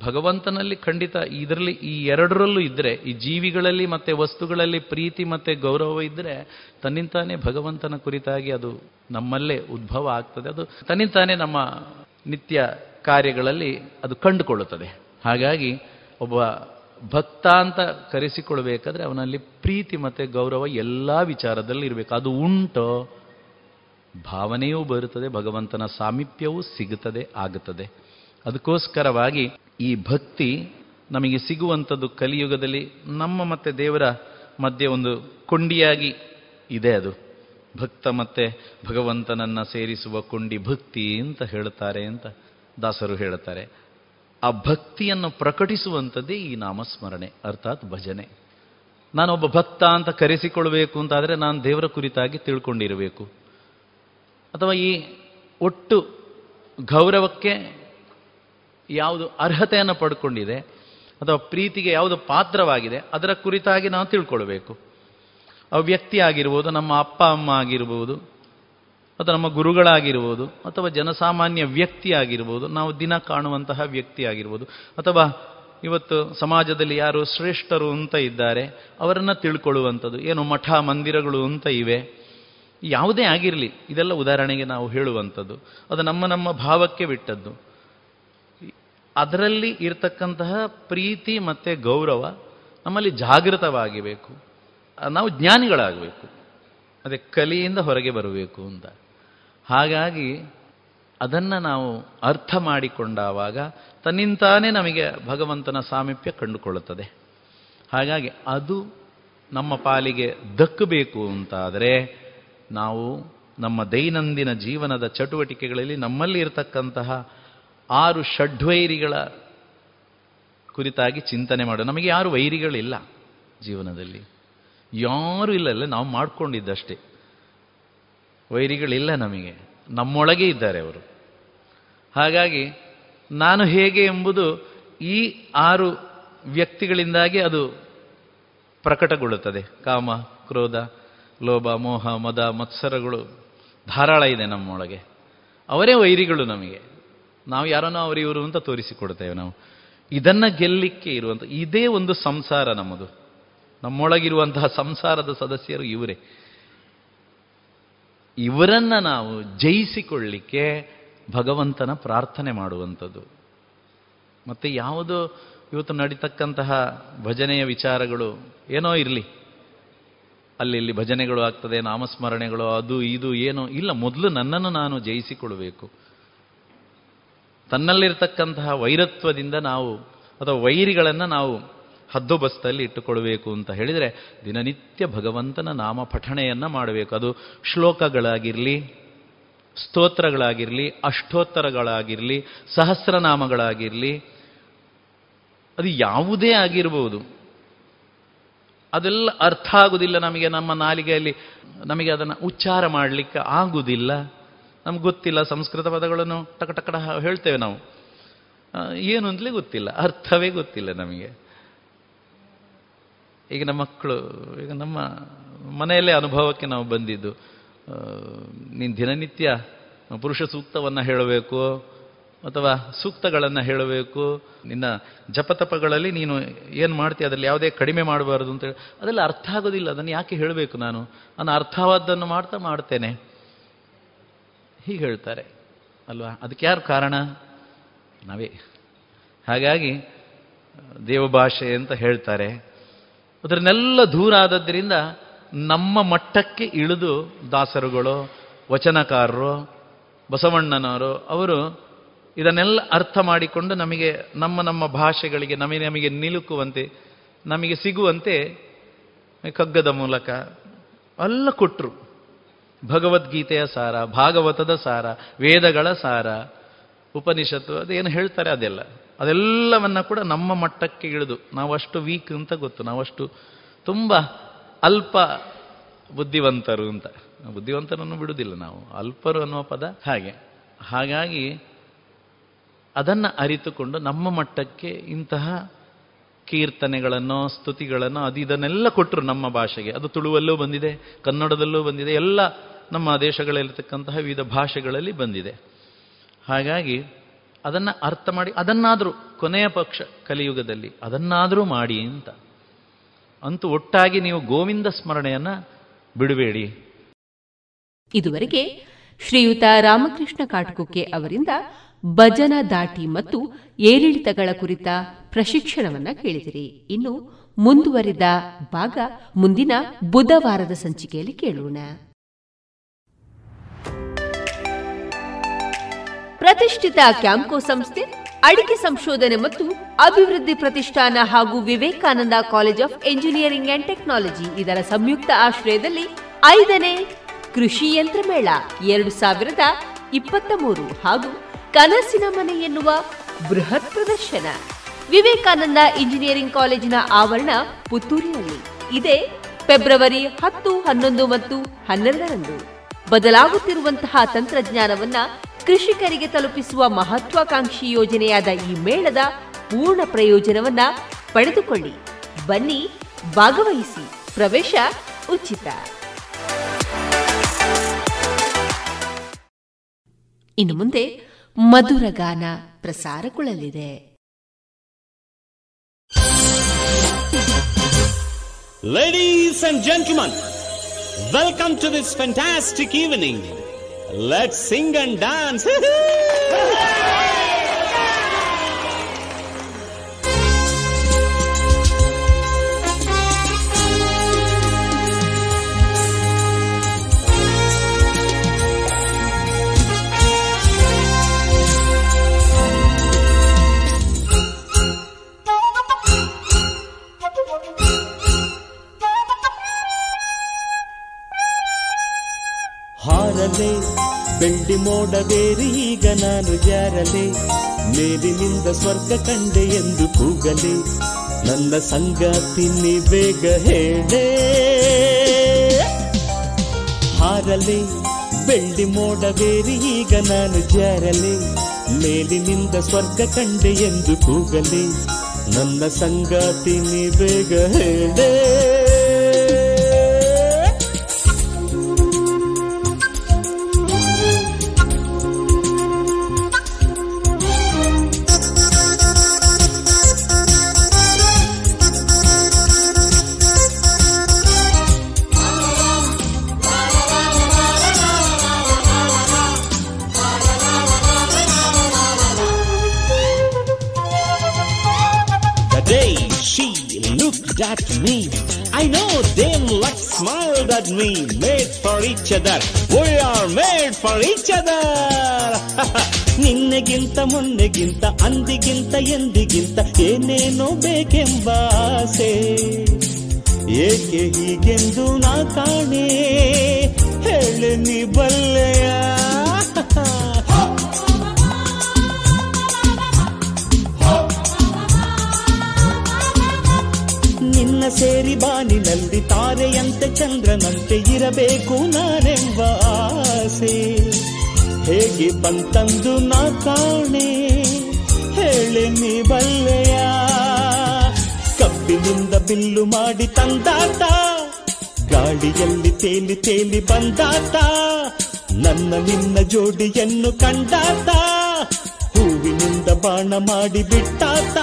ಭಗವಂತನಲ್ಲಿ ಖಂಡಿತ, ಇದರಲ್ಲಿ ಈ ಎರಡರಲ್ಲೂ ಇದ್ದರೆ, ಈ ಜೀವಿಗಳಲ್ಲಿ ಮತ್ತು ವಸ್ತುಗಳಲ್ಲಿ ಪ್ರೀತಿ ಮತ್ತು ಗೌರವ ಇದ್ದರೆ ತನ್ನಿಂತಾನೇ ಭಗವಂತನ ಕುರಿತಾಗಿ ಅದು ನಮ್ಮಲ್ಲೇ ಉದ್ಭವ ಆಗ್ತದೆ. ಅದು ತನ್ನಿಂತಾನೇ ನಮ್ಮ ನಿತ್ಯ ಕಾರ್ಯಗಳಲ್ಲಿ ಅದು ಕಂಡುಕೊಳ್ಳುತ್ತದೆ. ಹಾಗಾಗಿ ಒಬ್ಬ ಭಕ್ತ ಅಂತ ಕರೆಸಿಕೊಳ್ಬೇಕಾದ್ರೆ ಅವನಲ್ಲಿ ಪ್ರೀತಿ ಮತ್ತು ಗೌರವ ಎಲ್ಲ ವಿಚಾರದಲ್ಲಿ ಇರಬೇಕು. ಅದು ಉಂಟೋ, ಭಾವನೆಯೂ ಬರುತ್ತದೆ, ಭಗವಂತನ ಸಾಮೀಪ್ಯವೂ ಸಿಗುತ್ತದೆ, ಆಗುತ್ತದೆ. ಅದಕ್ಕೋಸ್ಕರವಾಗಿ ಈ ಭಕ್ತಿ ನಮಗೆ ಸಿಗುವಂಥದ್ದು ಕಲಿಯುಗದಲ್ಲಿ ನಮ್ಮ ಮತ್ತು ದೇವರ ಮಧ್ಯೆ ಒಂದು ಕೊಂಡಿಯಾಗಿ ಇದೆ. ಅದು ಭಕ್ತ ಮತ್ತು ಭಗವಂತನನ್ನು ಸೇರಿಸುವ ಕೊಂಡಿ ಭಕ್ತಿ ಅಂತ ಹೇಳ್ತಾರೆ ಅಂತ ದಾಸರು ಹೇಳ್ತಾರೆ. ಆ ಭಕ್ತಿಯನ್ನು ಪ್ರಕಟಿಸುವಂಥದ್ದೇ ಈ ನಾಮಸ್ಮರಣೆ, ಅರ್ಥಾತ್ ಭಜನೆ. ನಾನೊಬ್ಬ ಭಕ್ತ ಅಂತ ಕರೆಸಿಕೊಳ್ಬೇಕು ಅಂತಾದರೆ ನಾನು ದೇವರ ಕುರಿತಾಗಿ ತಿಳ್ಕೊಂಡಿರಬೇಕು. ಅಥವಾ ಈ ಒಟ್ಟು ಗೌರವಕ್ಕೆ ಯಾವುದು ಅರ್ಹತೆಯನ್ನು ಪಡ್ಕೊಂಡಿದೆ, ಅಥವಾ ಪ್ರೀತಿಗೆ ಯಾವುದು ಪಾತ್ರವಾಗಿದೆ, ಅದರ ಕುರಿತಾಗಿ ನಾವು ತಿಳ್ಕೊಳ್ಬೇಕು. ಆ ವ್ಯಕ್ತಿ ಆಗಿರ್ಬೋದು, ನಮ್ಮ ಅಪ್ಪ ಅಮ್ಮ ಆಗಿರ್ಬೋದು, ಅಥವಾ ನಮ್ಮ ಗುರುಗಳಾಗಿರ್ಬೋದು, ಅಥವಾ ಜನಸಾಮಾನ್ಯ ವ್ಯಕ್ತಿ ಆಗಿರ್ಬೋದು, ನಾವು ದಿನ ಕಾಣುವಂತಹ ವ್ಯಕ್ತಿ ಆಗಿರ್ಬೋದು, ಅಥವಾ ಇವತ್ತು ಸಮಾಜದಲ್ಲಿ ಯಾರು ಶ್ರೇಷ್ಠರು ಅಂತ ಇದ್ದಾರೆ ಅವರನ್ನು ತಿಳ್ಕೊಳ್ಳುವಂಥದ್ದು. ಏನು ಮಠ ಮಂದಿರಗಳು ಅಂತ ಇವೆ, ಯಾವುದೇ ಆಗಿರಲಿ, ಇದೆಲ್ಲ ಉದಾಹರಣೆಗೆ ನಾವು ಹೇಳುವಂಥದ್ದು. ಅದು ನಮ್ಮ ನಮ್ಮ ಭಾವಕ್ಕೆ ಬಿಟ್ಟದ್ದು. ಅದರಲ್ಲಿ ಇರತಕ್ಕಂತಹ ಪ್ರೀತಿ ಮತ್ತು ಗೌರವ ನಮ್ಮಲ್ಲಿ ಜಾಗೃತವಾಗಿಬೇಕು. ನಾವು ಜ್ಞಾನಿಗಳಾಗಬೇಕು, ಅದೇ ಕಲಿಯಿಂದ ಹೊರಗೆ ಬರಬೇಕು ಅಂತ. ಹಾಗಾಗಿ ಅದನ್ನು ನಾವು ಅರ್ಥ ಮಾಡಿಕೊಂಡಾಗ ತನ್ನಿಂತಾನೇ ನಮಗೆ ಭಗವಂತನ ಸಾಮೀಪ್ಯ ಕಂಡುಕೊಳ್ಳುತ್ತದೆ. ಹಾಗಾಗಿ ಅದು ನಮ್ಮ ಪಾಲಿಗೆ ದಕ್ಕಬೇಕು ಅಂತಾದರೆ ನಾವು ನಮ್ಮ ದೈನಂದಿನ ಜೀವನದ ಚಟುವಟಿಕೆಗಳಲ್ಲಿ ನಮ್ಮಲ್ಲಿ ಇರತಕ್ಕಂತಹ 6 ಷಡ್ವೈರಿಗಳ ಕುರಿತಾಗಿ ಚಿಂತನೆ ಮಾಡೋದು. ನಮಗೆ ಯಾರು ವೈರಿಗಳಿಲ್ಲ ಜೀವನದಲ್ಲಿ, ಯಾರೂ ಇಲ್ಲ, ನಾವು ಮಾಡಿಕೊಂಡಿದ್ದಷ್ಟೇ. ವೈರಿಗಳಿಲ್ಲ ನಮಗೆ, ನಮ್ಮೊಳಗೆ ಇದ್ದಾರೆ ಅವರು. ಹಾಗಾಗಿ ನಾನು ಹೇಗೆ ಎಂಬುದು ಈ 6 ವ್ಯಕ್ತಿಗಳಿಂದಾಗಿ ಅದು ಪ್ರಕಟಗೊಳ್ಳುತ್ತದೆ. ಕಾಮ, ಕ್ರೋಧ, ಲೋಭ, ಮೋಹ, ಮದ, ಮತ್ಸರಗಳು ಧಾರಾಳ ಇದೆ ನಮ್ಮೊಳಗೆ. ಅವರೇ ವೈರಿಗಳು ನಮಗೆ. ನಾವು ಯಾರನ್ನೋ ಅವರಿವರು ಅಂತ ತೋರಿಸಿಕೊಡ್ತೇವೆ. ನಾವು ಇದನ್ನು ಗೆಲ್ಲಿಕ್ಕೆ ಇರುವಂಥ ಇದೇ ಒಂದು ಸಂಸಾರ ನಮ್ಮದು. ನಮ್ಮೊಳಗಿರುವಂತಹ ಸಂಸಾರದ ಸದಸ್ಯರು ಇವರೇ. ಇವರನ್ನು ನಾವು ಜಯಿಸಿಕೊಳ್ಳಿಕ್ಕೆ ಭಗವಂತನ ಪ್ರಾರ್ಥನೆ ಮಾಡುವಂಥದ್ದು. ಮತ್ತು ಯಾವುದೋ ಇವತ್ತು ನಡೀತಕ್ಕಂತಹ ಭಜನೆಯ ವಿಚಾರಗಳು ಏನೋ ಇರಲಿ, ಅಲ್ಲಿ ಇಲ್ಲಿ ಭಜನೆಗಳು ಆಗ್ತದೆ, ನಾಮಸ್ಮರಣೆಗಳು, ಅದು ಇದು ಏನೋ ಇಲ್ಲ. ಮೊದಲು ನನ್ನನ್ನು ನಾನು ಜಯಿಸಿಕೊಳ್ಳಬೇಕು. ತನ್ನಲ್ಲಿರ್ತಕ್ಕಂತಹ ವೈರತ್ವದಿಂದ ನಾವು ಅಥವಾ ವೈರಿಗಳನ್ನು ನಾವು ಹದ್ದೊಬಸ್ತಲ್ಲಿ ಇಟ್ಟುಕೊಳ್ಬೇಕು ಅಂತ ಹೇಳಿದರೆ ದಿನನಿತ್ಯ ಭಗವಂತನ ನಾಮ ಪಠಣೆಯನ್ನು ಮಾಡಬೇಕು. ಅದು ಶ್ಲೋಕಗಳಾಗಿರಲಿ, ಸ್ತೋತ್ರಗಳಾಗಿರಲಿ, ಅಷ್ಟೋತ್ತರಗಳಾಗಿರಲಿ, ಸಹಸ್ರನಾಮಗಳಾಗಿರಲಿ, ಅದು ಯಾವುದೇ ಆಗಿರ್ಬೋದು. ಅದೆಲ್ಲ ಅರ್ಥ ಆಗುವುದಿಲ್ಲ ನಮಗೆ, ನಮ್ಮ ನಾಲಿಗೆಯಲ್ಲಿ ನಮಗೆ ಅದನ್ನು ಉಚ್ಚಾರ ಮಾಡಲಿಕ್ಕೆ ಆಗುವುದಿಲ್ಲ, ನಮ್ಗೆ ಗೊತ್ತಿಲ್ಲ. ಸಂಸ್ಕೃತ ಪದಗಳನ್ನು ಟಕಟಕಡ ಹೇಳ್ತೇವೆ ನಾವು, ಏನು ಅಂತಲೇ ಗೊತ್ತಿಲ್ಲ, ಅರ್ಥವೇ ಗೊತ್ತಿಲ್ಲ ನಮಗೆ. ಈಗ ನಮ್ಮ ಮಕ್ಕಳು, ಈಗ ನಮ್ಮ ಮನೆಯಲ್ಲೇ ಅನುಭವಕ್ಕೆ ನಾವು ಬಂದಿದ್ದು, ನೀನು ದಿನನಿತ್ಯ ಪುರುಷ ಸೂಕ್ತವನ್ನು ಹೇಳಬೇಕು, ಅಥವಾ ಸೂಕ್ತಗಳನ್ನು ಹೇಳಬೇಕು, ನಿನ್ನ ಜಪತಪಗಳಲ್ಲಿ ನೀನು ಏನು ಮಾಡ್ತೀಯ ಅದರಲ್ಲಿ ಯಾವುದೇ ಕಡಿಮೆ ಮಾಡಬಾರ್ದು ಅಂತೇಳಿ. ಅದೆಲ್ಲ ಅರ್ಥ ಆಗೋದಿಲ್ಲ, ಅದನ್ನು ಯಾಕೆ ಹೇಳಬೇಕು ನಾನು, ನಾನು ಅರ್ಥವಾದ್ದನ್ನು ಮಾಡ್ತೇನೆ ಹೀಗೆ ಹೇಳ್ತಾರೆ ಅಲ್ವಾ. ಅದಕ್ಕೆ ಯಾರು ಕಾರಣ? ನಾವೇ. ಹಾಗಾಗಿ ದೇವಭಾಷೆ ಅಂತ ಹೇಳ್ತಾರೆ. ಅದರನ್ನೆಲ್ಲ ದೂರ ಆದದ್ರಿಂದ ನಮ್ಮ ಮಟ್ಟಕ್ಕೆ ಇಳಿದು ದಾಸರುಗಳು, ವಚನಕಾರರು, ಬಸವಣ್ಣನವರು ಅವರು ಇದನ್ನೆಲ್ಲ ಅರ್ಥ ಮಾಡಿಕೊಂಡು ನಮಗೆ ನಮ್ಮ ನಮ್ಮ ಭಾಷೆಗಳಿಗೆ ನಮಗೆ ನಿಲುಕುವಂತೆ, ನಮಗೆ ಸಿಗುವಂತೆ ಕಗ್ಗದ ಮೂಲಕ ಎಲ್ಲ ಕೊಟ್ಟರು. ಭಗವದ್ಗೀತೆಯ ಸಾರ, ಭಾಗವತದ ಸಾರ, ವೇದಗಳ ಸಾರ, ಉಪನಿಷತ್ತು ಅದೇನು ಹೇಳ್ತಾರೆ ಅದೆಲ್ಲ, ಅದೆಲ್ಲವನ್ನ ಕೂಡ ನಮ್ಮ ಮಟ್ಟಕ್ಕೆ ಇಳಿದು, ನಾವಷ್ಟು ವೀಕ್ ಅಂತ ಗೊತ್ತು, ನಾವಷ್ಟು ತುಂಬ ಅಲ್ಪ ಬುದ್ಧಿವಂತರು ಅಂತ. ಬುದ್ಧಿವಂತರನ್ನು ಬಿಡುವುದಿಲ್ಲ ನಾವು, ಅಲ್ಪರು ಅನ್ನೋ ಪದ ಹಾಗೆ. ಹಾಗಾಗಿ ಅದನ್ನು ಅರಿತುಕೊಂಡು ನಮ್ಮ ಮಟ್ಟಕ್ಕೆ ಇಂತಹ ಕೀರ್ತನೆಗಳನ್ನು, ಸ್ತುತಿಗಳನ್ನು, ಅದು ಇದನ್ನೆಲ್ಲ ಕೊಟ್ಟರು ನಮ್ಮ ಭಾಷೆಗೆ. ಅದು ತುಳುವಲ್ಲೂ ಬಂದಿದೆ, ಕನ್ನಡದಲ್ಲೂ ಬಂದಿದೆ, ಎಲ್ಲ ನಮ್ಮ ದೇಶಗಳಲ್ಲಿರ್ತಕ್ಕಂತಹ ವಿವಿಧ ಭಾಷೆಗಳಲ್ಲಿ ಬಂದಿದೆ. ಹಾಗಾಗಿ ಅದನ್ನು ಅರ್ಥ ಮಾಡಿ, ಅದನ್ನಾದರೂ ಕೊನೆಯ ಪಕ್ಷ ಕಲಿಯುಗದಲ್ಲಿ ಅದನ್ನಾದರೂ ಮಾಡಿ ಅಂತ. ಅಂತೂ ಒಟ್ಟಾಗಿ ನೀವು ಗೋವಿಂದ ಸ್ಮರಣೆಯನ್ನು ಬಿಡಬೇಡಿ. ಇದುವರೆಗೆ ಶ್ರೀಯುತ ರಾಮಕೃಷ್ಣ ಕಾಟ್ಕೊಕ್ಕೆ ಅವರಿಂದ ಭಜನ ದಾಟಿ ಮತ್ತು ಏರಿಳಿತಗಳ ಕುರಿತ ಪ್ರಶಿಕ್ಷಣವನ್ನು ಕೇಳಿದಿರಿ. ಇನ್ನು ಮುಂದುವರಿದ ಭಾಗ ಮುಂದಿನ ಬುಧವಾರದ ಸಂಚಿಕೆಯಲ್ಲಿ ಕೇಳೋಣ. ಪ್ರತಿಷ್ಠಿತ ಕ್ಯಾಂಪ್ಕೋ ಸಂಸ್ಥೆ, ಅಡಿಕೆ ಸಂಶೋಧನೆ ಮತ್ತು ಅಭಿವೃದ್ಧಿ ಪ್ರತಿಷ್ಠಾನ ಹಾಗೂ Vivekananda college of engineering and technology ಇದರ ಸಂಯುಕ್ತ ಆಶ್ರಯದಲ್ಲಿ 5ನೇ ಕೃಷಿ ಯಂತ್ರ ಮೇಳ 2023 ಹಾಗೂ ಕನಸಿನ ಮನೆ ಎನ್ನುವ ಬೃಹತ್ ಪ್ರದರ್ಶನ ವಿವೇಕಾನಂದ ಇಂಜಿನಿಯರಿಂಗ್ ಕಾಲೇಜಿನ ಆವರಣ ಪುತ್ತೂರಿನಲ್ಲಿ ಇದೆ. ಫೆಬ್ರವರಿ 10, 11 ಮತ್ತು 12ರಂದು ಬದಲಾಗುತ್ತಿರುವಂತಹ ತಂತ್ರಜ್ಞಾನವನ್ನ ಕೃಷಿಕರಿಗೆ ತಲುಪಿಸುವ ಮಹತ್ವಾಕಾಂಕ್ಷಿ ಯೋಜನೆಯಾದ ಈ ಮೇಳದ ಪೂರ್ಣ ಪ್ರಯೋಜನವನ್ನ ಪಡೆದುಕೊಳ್ಳಿ. ಬನ್ನಿ, ಭಾಗವಹಿಸಿ. ಪ್ರವೇಶ ಉಚಿತ. ಇನ್ನು ಮುಂದೆ ಮಧುರಗಾನ ಪ್ರಸಾರಗೊಳ್ಳಲಿದೆ. Ladies and gentlemen, welcome to this fantastic evening. Let's sing and dance. ಹಾರಲೆ ಬೆಳ್ಳಿ ಮೋಡಬೇರಿ ಈಗ ನಾನು ಜಾರಲೆ, ಮೇಲಿನಿಂದ ಸ್ವರ್ಗ ಕಂಡೆ ಎಂದು ಕೂಗಲೆ, ನನ್ನ ಸಂಗಾತಿ ನೀ ಬೇಗ ಹೇಳೆ. ಹಾರಲೆ ಬೆಳ್ಳಿ ಮೋಡಬೇರಿ ಈಗ ನಾನು ಜಾರಲೆ, ಮೇಲಿನಿಂದ ಸ್ವರ್ಗ ಕಂಡೆ ಎಂದು ಕೂಗಲೆ, ನನ್ನ ಸಂಗಾತಿ ನೀ ಬೇಗ ಹೇಳೆ. We made for each other, we are made for each other. ನಿನ್ನೆಗಿಂತ ಮೊನ್ನೆಗಿಂತ ಅಂದಿಗಿಂತ ಎಂದಿಗಿಂತ ಏನೇನೋ ಬೇಕೆಂಬ ಆಸೆ, ಏಕೆ ಹೀಗೆಂದು ನಾ ಕಾಣೆ ಹೇಳು ನೀ ಬಲ್ಲೆಯ. ಸೇರಿ ಬಾನಿನಲ್ಲಿ ತಾರೆಯಂತೆ ಚಂದ್ರನಂತೆ ಇರಬೇಕು ನಾನೆಂಬ ಆಸೆ, ಹೇಗೆ ಬಂತಂದು ನಾ ಕಾಣೆ ಹೇಳಿ ನೀ ಬಲ್ಲೆಯ. ಕಬ್ಬಿನಿಂದ ಬಿಲ್ಲು ಮಾಡಿ ತಂದಾತ, ಗಾಳಿಯಲ್ಲಿ ತೇಲಿ ತೇಲಿ ಬಂದಾತ, ನನ್ನ ನಿನ್ನ ಜೋಡಿಯನ್ನು ಕಂಡಾತ, ಮೋಹದ ಬಾಣ ಮಾಡಿ ಬಿಟ್ಟಾತ,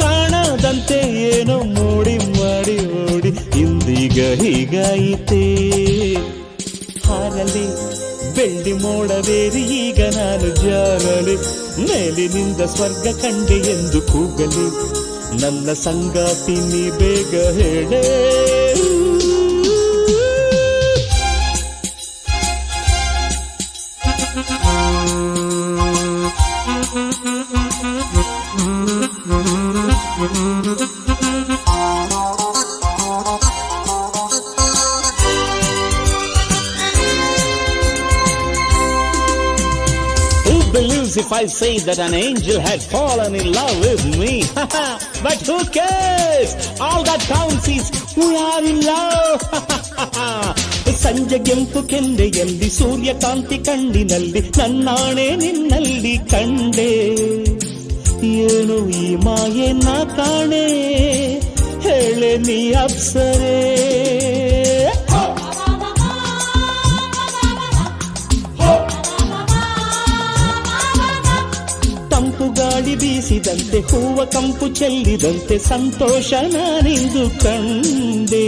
ಕಾಣದಂತೆ ಏನೋ ಮೂಡಿ ಮಾಡಿ ಓಡಿ ಇಂದೀಗ ಹೀಗಾಯಿತೇ. ಹಾರಲಿ ಬೆಳ್ಳಿ ಮೋಡವೇರಿ ಈಗ ನಾನು ಜಾರಲಿ, ಮೇಲಿನಿಂದ ಸ್ವರ್ಗ ಕಂಡೆ ಎಂದು ಕೂಗಲಿ ನನ್ನ ಸಂಗಾತಿ ನೀ ಬೇಗ ಹೇಳೇ. If I say that an angel had fallen in love with me, but who cares? All that counts is we are in love. ಸಂಜೆ ಕೆಂಪು ಕೆಂಡೆಯಲ್ಲಿ ಸೂರ್ಯಕಾಂತಿ ಕಣ್ಣಿನಲ್ಲಿ ನನ್ನಾಣೆ ನಿನ್ನಲ್ಲಿ ಕಂಡೆ. ಏನು ಈ ಮಾಯೆನ ಕಾಣೆ ಹೇಳೆ ನೀ ಅಪ್ಸರೆ. ಗಾಳಿ ಬೀಸಿದಂತೆ ಹೂವ ಕಂಪು ಚೆಲ್ಲಿದಂತೆ ಸಂತೋಷ ನಾನಿಂದು ಕಂಡೆ.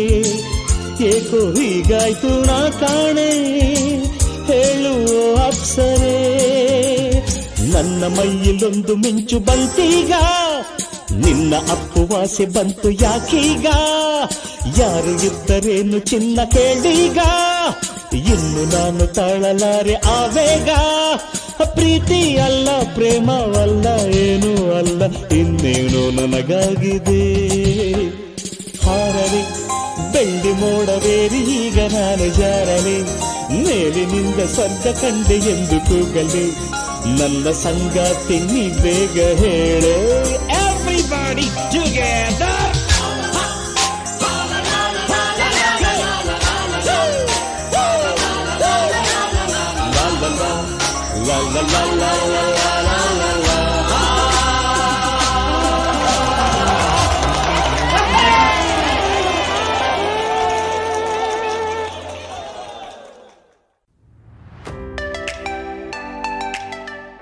ಏಕೋ ಹೀಗಾಯ್ತು ನಾ ಕಾಣೆ ಹೇಳುವ ಅಪ್ಸರೆ. ನನ್ನ ಮೈಯಲ್ಲೊಂದು ಮಿಂಚು ಬಂತೀಗ, ನಿನ್ನ ಅಪ್ಪುವಾಸೆ ಬಂತು ಯಾಕೀಗ. ಯಾರು ಇದ್ದರೇನು ಚಿನ್ನ ಕೇಳೀಗ, ಇನ್ನು ನಾನು ತಾಳಲಾರೆ ಆವೇಗ. ಪ್ರೀತಿ ಅಲ್ಲ ಪ್ರೇಮವಲ್ಲ ಏನೂ ಅಲ್ಲ ಇನ್ನೇನೋ ನನಗಾಗಿದೆ. ಹಾರಲಿ ಬೆಳ್ಳಿ ಮೋಡವೇರಿ ಈಗ ನಾನು ಜಾರಲಿ, ಮೇಲಿನಿಂದ ಸ್ವರ್ಗ ಕಂಡೆ ಎಂದು ಕೂಗಲಿ ನನ್ನ ಸಂಗಾತಿ ನೀ ಬೇಗ ಹೇಳೇ. Everybody together.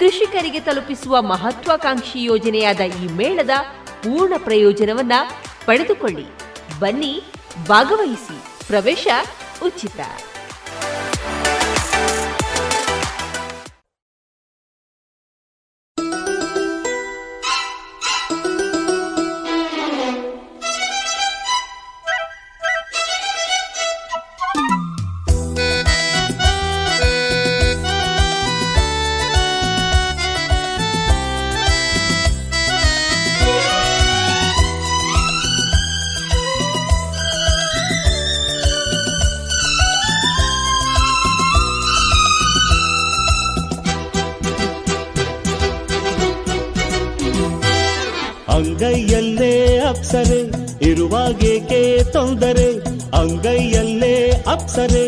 ಕೃಷಿಕರಿಗೆ ತಲುಪಿಸುವ ಮಹತ್ವಾಕಾಂಕ್ಷಿ ಯೋಜನೆಯಾದ ಈ ಮೇಳದ ಪೂರ್ಣ ಪ್ರಯೋಜನವನ್ನ ಪಡೆದುಕೊಳ್ಳಿ. ಬನ್ನಿ, ಭಾಗವಹಿಸಿ, ಪ್ರವೇಶ ಉಚಿತ. ಅಂಗೈಯಲ್ಲೇ ಅಪ್ಸರೆ ಇರುವಾಗೇಕೆ ತೊಂದರೆ, ಅಂಗೈಯಲ್ಲೇ ಅಪ್ಸರೆ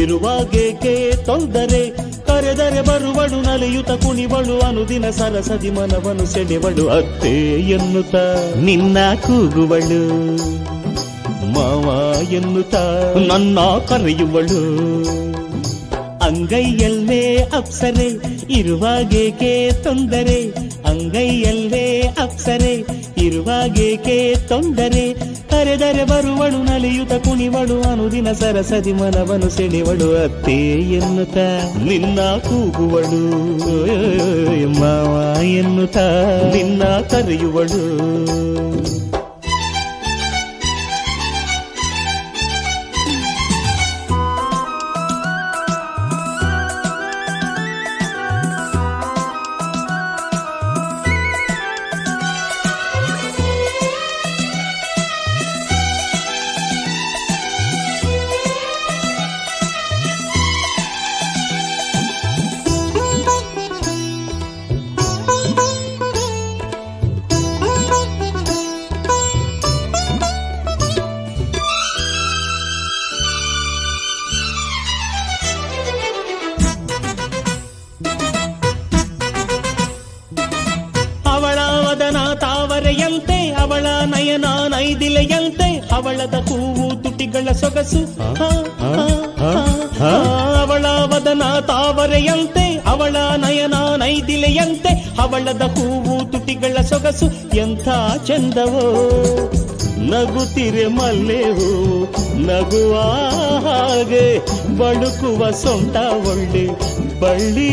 ಇರುವಾಗೇಕೆ ತೊಂದರೆ. ಕರೆದರೆ ಬರುವಡು ನಲಿಯುತ ಕುಣಿವಳು ಅನುದಿನ ಸರಸದಿ ಮನವನು ಸೆಳೆವಳು ಅತ್ತೆ ಎನ್ನುತ್ತ ನಿನ್ನ ಕೂಗುವಳು, ಮಾವ ಎನ್ನುತ್ತ ನನ್ನ ಕರೆಯುವಳು. ಅಂಗೈಯಲ್ಲೇ ಅಪ್ಸರೆ ಇರುವಾಗೇಕೆ ತೊಂದರೆ, ಅಂಗೈಯಲ್ಲೇ ಅಪ್ಸರೆ ಇರುವಾಗೇಕೆ ತೊಂದರೆ. ಕರೆದರೆ ಬರುವಳು ನಲಿಯುತ ಕುಣಿವಳು ಅನುದಿನ ಸರಸದಿ ಮನವನು ಸೆಳೆವಳು ಅತ್ತೆ ಎನ್ನುತ್ತ ನಿನ್ನ ಕೂಗುವಳು, ಮಾವ ಎನ್ನುತ್ತ ನಿನ್ನ ಕರೆಯುವಳು. ಕೈದಿಲೆಯಂತೆ ಅವಳದ ಕೂವು ತುಟಿಗಳ ಸೊಗಸು, ಅವಳ ವದನ ತಾವರೆಯಂತೆ ಅವಳ ನಯನ ನೈದಿಲೆಯಂತೆ ಅವಳದ ಕೂವು ತುಟಿಗಳ ಸೊಗಸು ಎಂಥ ಚಂದವೋ. ನಗುತ್ತಿರೆ ಮಲ್ಲೆವು ನಗುವ ಹಾಗೆ ಬಳುಕುವ ಸೊಂಟ ಒಳ್ಳೆ ಬಳ್ಳಿ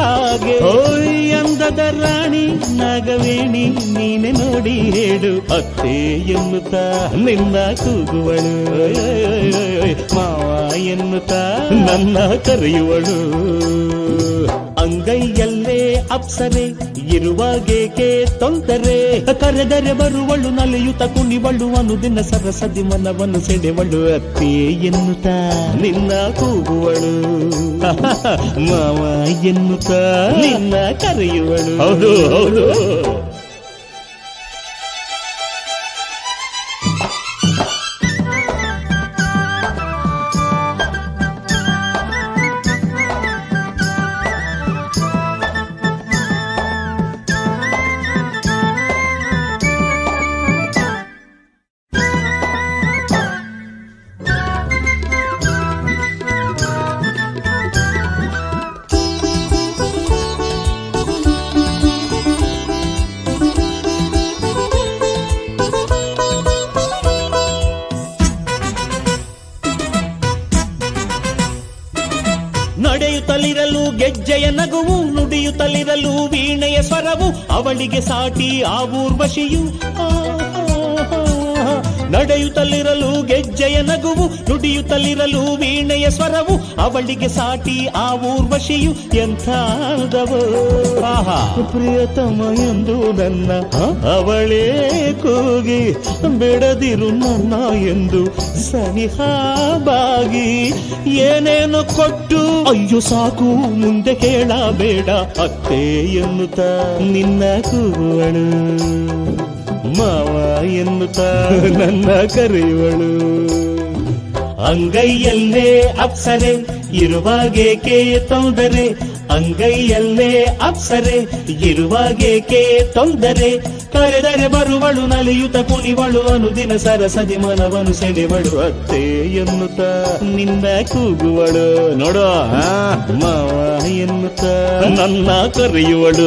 ಹಾಗೆ. ಓಯ್ ಅಂದದ ರಾಣಿ ನಾಗವೇಣಿ ನೀನೆ ನೋಡಿ ಹೇಳು ಅತ್ತೆ ಎನ್ನುತ್ತಾ ನಿನ್ನ ಕೂಗುವಳು. ಮಾವ ಎನ್ನುತ್ತಾ ನನ್ನ ಕರೆಯುವಳು. ಅಂಗೈಯಲ್ಲೇ ಅಪ್ಸರೆ ಇರುವಾಗೇಕೆ ತೊಂದರೆ, ಕರೆದರೆ ಬರುವಳು ನಲಿಯುತ ಕುಣಿವಳು ಅನುದಿನ ಸರಸದಿ ಮನವನ್ನು ಸೆಡೆವಳು ಅತ್ತೆ ಎನ್ನುತ್ತಾ ನಿನ್ನ ಕೂಗುವಳು. ಮಾವ ಎನ್ನುತ್ತಾ ನಿನ್ನ ಕರೆಯುವಳು. ಹೌದು ಹೌದು. ನಡೆಯುತ್ತಲಿರಲು ಗೆಜ್ಜೆಯ ನಗುವು, ನುಡಿಯುತ್ತಲಿರಲು ವೀಣೆಯ ಸ್ವರವು, ಅವಳಿಗೆ ಸಾಟಿ ಆ ಊರ್ವಶಿಯು. ನಡೆಯುತ್ತಲಿರಲು ಗೆಜ್ಜೆಯ ನಗುವು, ನುಡಿಯುತ್ತಲಿರಲು ವೀಣೆಯ ಸ್ವರವು, ಅವಳಿಗೆ ಸಾಟಿ ಆ ಊರ್ವಶಿಯು ಎಂಥ ಅಂದವೋ. ಪ್ರಿಯತಮ ಎಂದು ನನ್ನ ಅವಳೇ ಕೂಗಿ ಬಿಡದಿರು ನನ್ನ ಎಂದು ಸನಿಹವಾಗಿ ಏನೇನು ಕೊಟ್ಟು ಅಯ್ಯೋ ಸಾಕು ಮುಂದೆ ಕೇಳಬೇಡ ಅತ್ತೆ ಎನ್ನುತ್ತಾ ನಿನ್ನ ಕೂಗುವಳು. ಮಾವ ಎನ್ನುತ್ತಾ ನನ್ನ ಕರೆಯುವಳು. ಅಂಗೈಯಲ್ಲೇ ಅಪ್ಸರೆ ಇರುವಾಗೇಕೆ ತೊಂದರೆ, ಅಂಗೈಯಲ್ಲೇ ಅಪ್ಸರೆ ಇರುವಾಗೇಕೆ ತೊಂದರೆ, ಕರೆದರೆ ಬರುವಳು ನಲಿಯುತ ಕುಣಿವಳು ಅನುದಿನ ಸರಸದಿ ಮನವನು ಸೆಳೆವಳು ಅತ್ತೆ ಎನ್ನುತ್ತಾ ನಿನ್ನ ಕೂಗುವಳು. ನೋಡೋ ಮಾವ ಎನ್ನುತ್ತಾ ನನ್ನ ಕರೆಯುವಳು.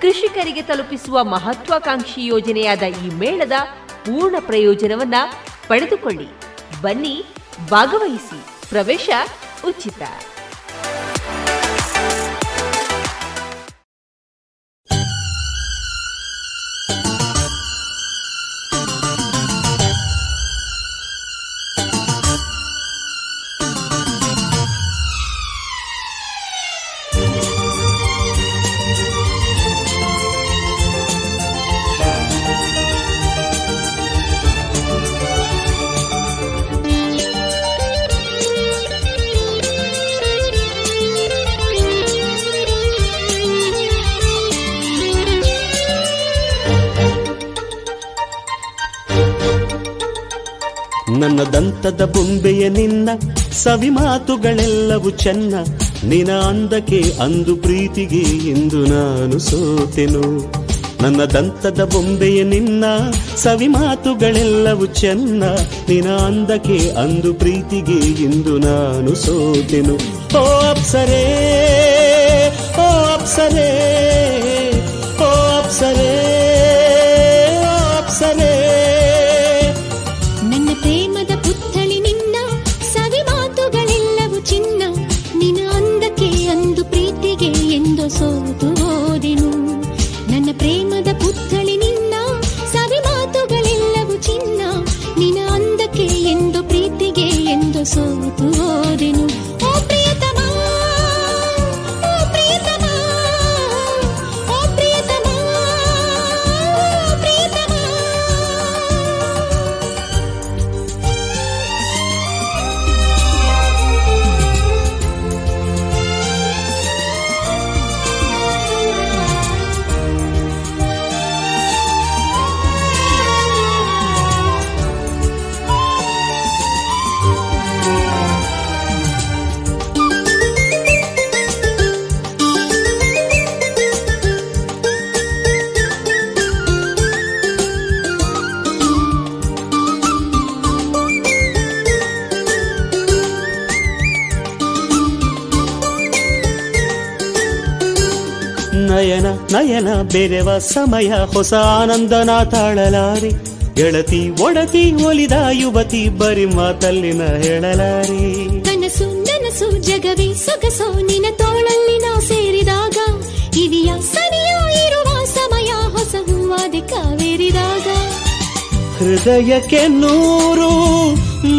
ಕೃಷಿಕರಿಗೆ ತಲುಪಿಸುವ ಮಹತ್ವಾಕಾಂಕ್ಷಿ ಯೋಜನೆಯಾದ ಈ ಮೇಳದ ಪೂರ್ಣ ಪ್ರಯೋಜನವನ್ನ ಪಡೆದುಕೊಳ್ಳಿ. ಬನ್ನಿ, ಭಾಗವಹಿಸಿ. ಪ್ರವೇಶ ಉಚಿತ. ನನ್ನ ದಂತದ ಬೊಂಬೆಯ ನಿನ್ನ ಸವಿ ಮಾತುಗಳೆಲ್ಲವೂ ಚೆನ್ನ, ನಿನ್ನ ಅಂದಕ್ಕೆ ಅಂದು ಪ್ರೀತಿಗೆ ಇಂದು ನಾನು ಸೋತೆನು. ನನ್ನ ದಂತದ ಬೊಂಬೆಯ ನಿನ್ನ ಸವಿ ಮಾತುಗಳೆಲ್ಲವೂ ಚೆನ್ನ, ನಿನ್ನ ಅಂದಕ್ಕೆ ಅಂದು ಪ್ರೀತಿಗೆ ಇಂದು ನಾನು ಸೋತೆನು. ಓ ಅಪ್ಸರೇ, ಓ ಅಪ್ಸರೇ, ಓ ಅಪ್ಸರೇ, ಓ ಅಪ್ಸರೇ, ಸೋತು ಹೋದೆನು. ನನ್ನ ಪ್ರೇಮದ ಪುತ್ಥಳಿ ನಿನ್ನ ಸವಿ ಮಾತುಗಳೆಲ್ಲವೂ ಚಿನ್ನ, ನಯನ ನಯನ ಬೆರೆವ ಸಮಯ ಹೊಸ ಆನಂದನ ತಾಳಲಾರಿ. ಗೆಳತಿ ಒಡತಿ ಒಲಿದ ಯುವತಿ ಬರಿ ಮಾತಲ್ಲಿನ ಹೇಳಲಾರಿ. ಕನಸು ನನಸು ಜಗವಿ ಸೊಗಸೋ ನಿನ ತೋಳಲ್ಲಿ ನಾವು ಸೇರಿದಾಗ ಕಿವಿಯ ಸರಿಯೋ ಇರುವ ಸಮಯ ಹೊಸ ಹೂವಾದೆ ಕಾವೇರಿದಾಗ. ಹೃದಯಕ್ಕೆ ನೂರು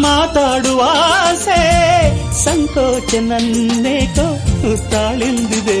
ಮಾತಾಡುವ ಆಸೆ ಸಂಕೋಚ ನನ್ನೇಕೋ ತಾಳಿಂದಿದೆ.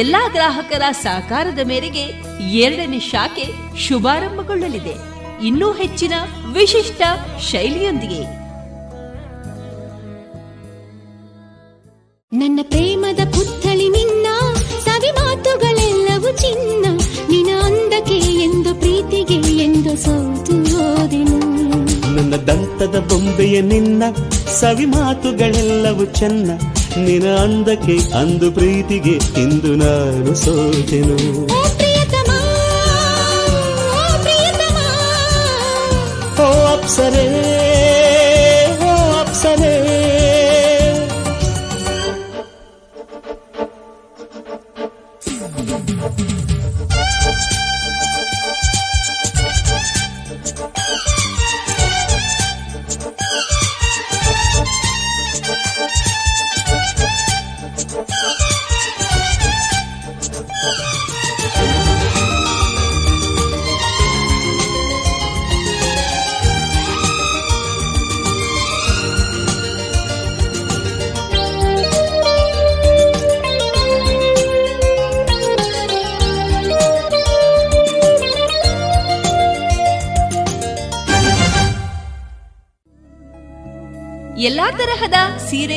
ಎಲ್ಲಾ ಗ್ರಾಹಕರ ಸಹಕಾರದ ಮೇರೆಗೆ 2ನೇ ಶಾಖೆ ಶುಭಾರಂಭಗೊಳ್ಳಲಿದೆ. ಇನ್ನೂ ಹೆಚ್ಚಿನ ವಿಶಿಷ್ಟ ಶೈಲಿಯೊಂದಿಗೆ. ನನ್ನ ಪ್ರೇಮದ ಪುತ್ಥಳಿ ನಿನ್ನ ಸವಿ ಮಾತುಗಳೆಲ್ಲವೂ ಚಿನ್ನ, ನಿನ್ನ ಅಂದಕ್ಕೆ ಎಂದು ಪ್ರೀತಿಗೆ ಎಂದು ಸೋತು ಓದೆನು. ನನ್ನ ದಂತದ ಬೊಂಬೆಯ ನಿನ್ನ ಸವಿ ಮಾತುಗಳೆಲ್ಲವೂ ಚೆನ್ನ, ನಿನ ಅಂದಕ್ಕೆ ಅಂದು ಪ್ರೀತಿಗೆ ಇಂದು ನಾನು ಸೋತೆನು. ಓ ಪ್ರಿಯತಮ, ಓ ಪ್ರಿಯತಮ, ಓ ಅಪ್ಸರೆ, ಓ ಅಪ್ಸರೆ. ಎಲ್ಲಾ ತರಹದ ಸೀರೆ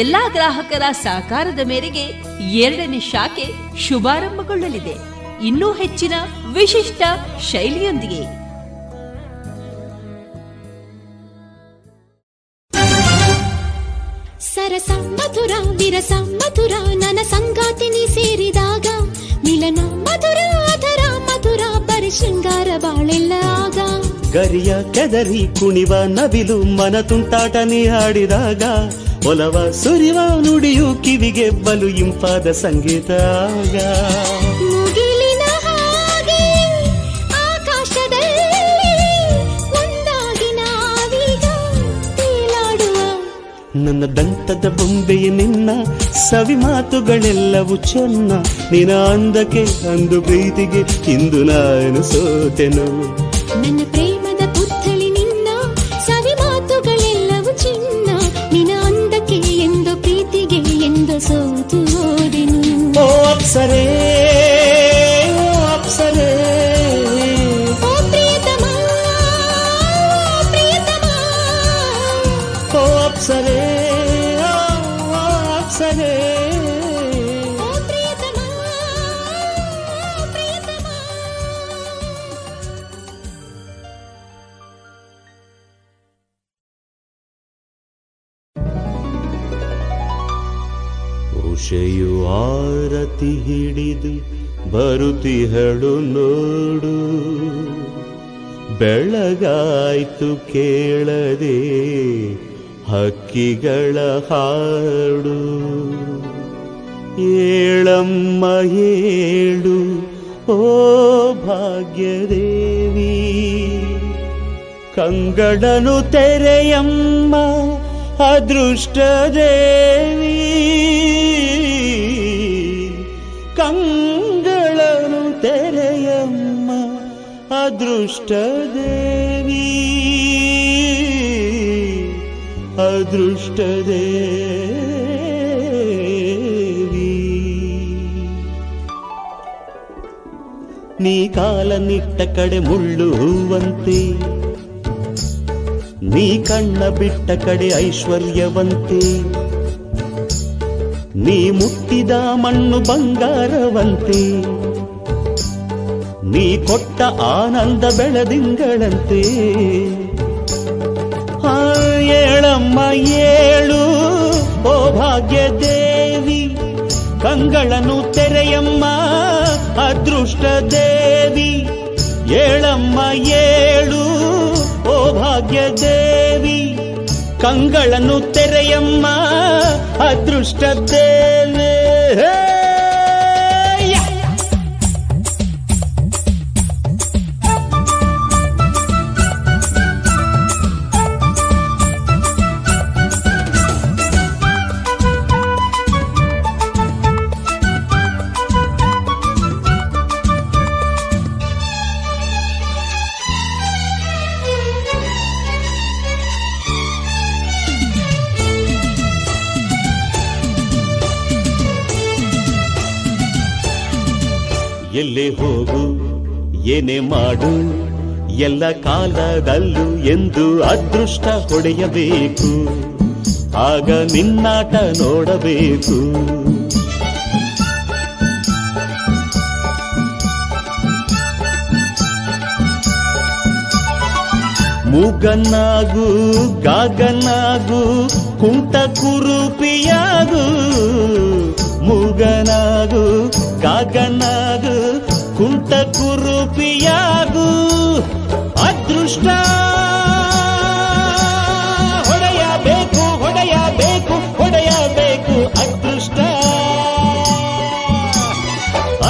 ಎಲ್ಲಾ ಗ್ರಾಹಕರ ಸಹಕಾರದ ಮೇರೆಗೆ 2ನೇ ಶಾಖೆ ಶುಭಾರಂಭಗೊಳ್ಳಲಿದೆ. ಇನ್ನೂ ಹೆಚ್ಚಿನ ವಿಶಿಷ್ಟ ಶೈಲಿಯೊಂದಿಗೆ. ಸರಸ ಮಧುರ ವಿರಸ ಮಧುರ ನನ್ನ ಸಂಗಾತಿನಿ ಸೇರಿದಾಗ ಮಿಲನ ಮಧುರ ಅದರ ಮಧುರ ಬರಿ ಶೃಂಗಾರ ಬಾಳೆಲ್ಲಾಗ. ಗರಿಯ ಕೆದರಿ ಕುಣಿವ ನವಿಲು ಮನ ತುಂಟಾಟ ನೀಡಿದಾಗ ಒಲವ ಸುರಿವ ನುಡಿಯು ಕಿವಿಗೆ ಬಲು ಇಂಪಾದ ಸಂಗೀತ. ಮುಗಿಲಿನ ಹಾಗೆ ಆಕಾಶದಲ್ಲಿ ಒಂದಾಗಿ ನಾವೀಗ ತೇಲಾಡುವ. ನನ್ನ ದಂತದ ಬೊಂಬೆಯ ನಿನ್ನ ಸವಿ ಮಾತುಗಳೆಲ್ಲವೂ ಚೆನ್ನ, ನಿನ್ನ ಅಂದಕ್ಕೆ ಅಂದು ಪ್ರೀತಿಗೆ ಇಂದು ನಾನು ಸೋತೆನು. ನನ್ನ ಪ್ರೇಮದ ಪುತ್ಥಳಿ ನಿನ್ನ ಸವಿ ಮಾತುಗಳೆಲ್ಲವೂ ಚಿನ್ನ, ನಿನ್ನ ಅಂದಕ್ಕೆ ಎಂದು ಪ್ರೀತಿಗೆ ಎಂದು ಸೋತು ಓದೆನು. ಓ ಅಪ್ಸರೆ, ಓ ಅಪ್ಸರೆ, ಓ ಪ್ರಿಯತಮ, ಓ ಪ್ರಿಯತಮ, ಓ ಅಪ್ಸರೆ, ಓ ಅಪ್ಸರೆ. ಶೆಯು ಆರತಿ ಹಿಡಿದು ಬರುತ್ತಿಹಳು ನೋಡು, ಬೆಳಗಾಯ್ತು ಕೇಳದೆ ಹಕ್ಕಿಗಳ ಹಾಡು. ಏಳಮ್ಮ ಏಳು ಓ ಭಾಗ್ಯದೇವಿ, ಕಂಗಡನು ತೆರೆಯಮ್ಮ ಅದೃಷ್ಟದೇವಿ, ಕಂಗಳನು ಅದೃಷ್ಟದೇವಿ ಅದೃಷ್ಟದೇವಿ, ನೀ ಕಾಲನಿಟ್ಟ ಕಡೆ ಮುಳ್ಳು ಹೂವಂತೆ, ನೀ ಕಣ್ಣ ಬಿಟ್ಟ ಕಡೆ ಐಶ್ವರ್ಯವಂತೆ, ನೀ ಮುಟ್ಟಿದ ಮಣ್ಣು ಬಂಗಾರವಂತೆ, ನೀ ಕೊಟ್ಟ ಆನಂದ ಬೆಳದಿಂಗಳಂತೆ. ಏಳಮ್ಮ ಏಳು ಓ ಭಾಗ್ಯ ದೇವಿ, ಕಂಗಳನ್ನು ತೆರೆಯಮ್ಮ ಅದೃಷ್ಟ ದೇವಿ. ಏಳಮ್ಮ ಏಳು ಓ ಭಾಗ್ಯ ದೇವಿ, ಕಂಗಳನ್ನು ತೆರೆಯಮ್ಮ ಅದೃಷ್ಟ ದೇವಿ. ಎಲ್ಲೇ ಹೋಗು ಏನೇ ಮಾಡು ಎಲ್ಲ ಕಾಲದಲ್ಲೂ ಎಂದು ಅದೃಷ್ಟ ಹೊಡೆಯಬೇಕು, ಆಗ ನಿನ್ನಾಟ ನೋಡಬೇಕು. ಮೂಗನಾಗು ಗಾಗನಾಗು ಕುಂಟ ಕುರುಪಿಯಾಗು, ಮೂಗನಾಗು ಗಾಗನಾಗು ಕುಂಟ ಕುರುಪಿಯಾಗು, ಅದೃಷ್ಟ ಹೊಡೆಯಬೇಕು ಹೊಡೆಯಬೇಕು ಹೊಡೆಯಬೇಕು, ಅದೃಷ್ಟ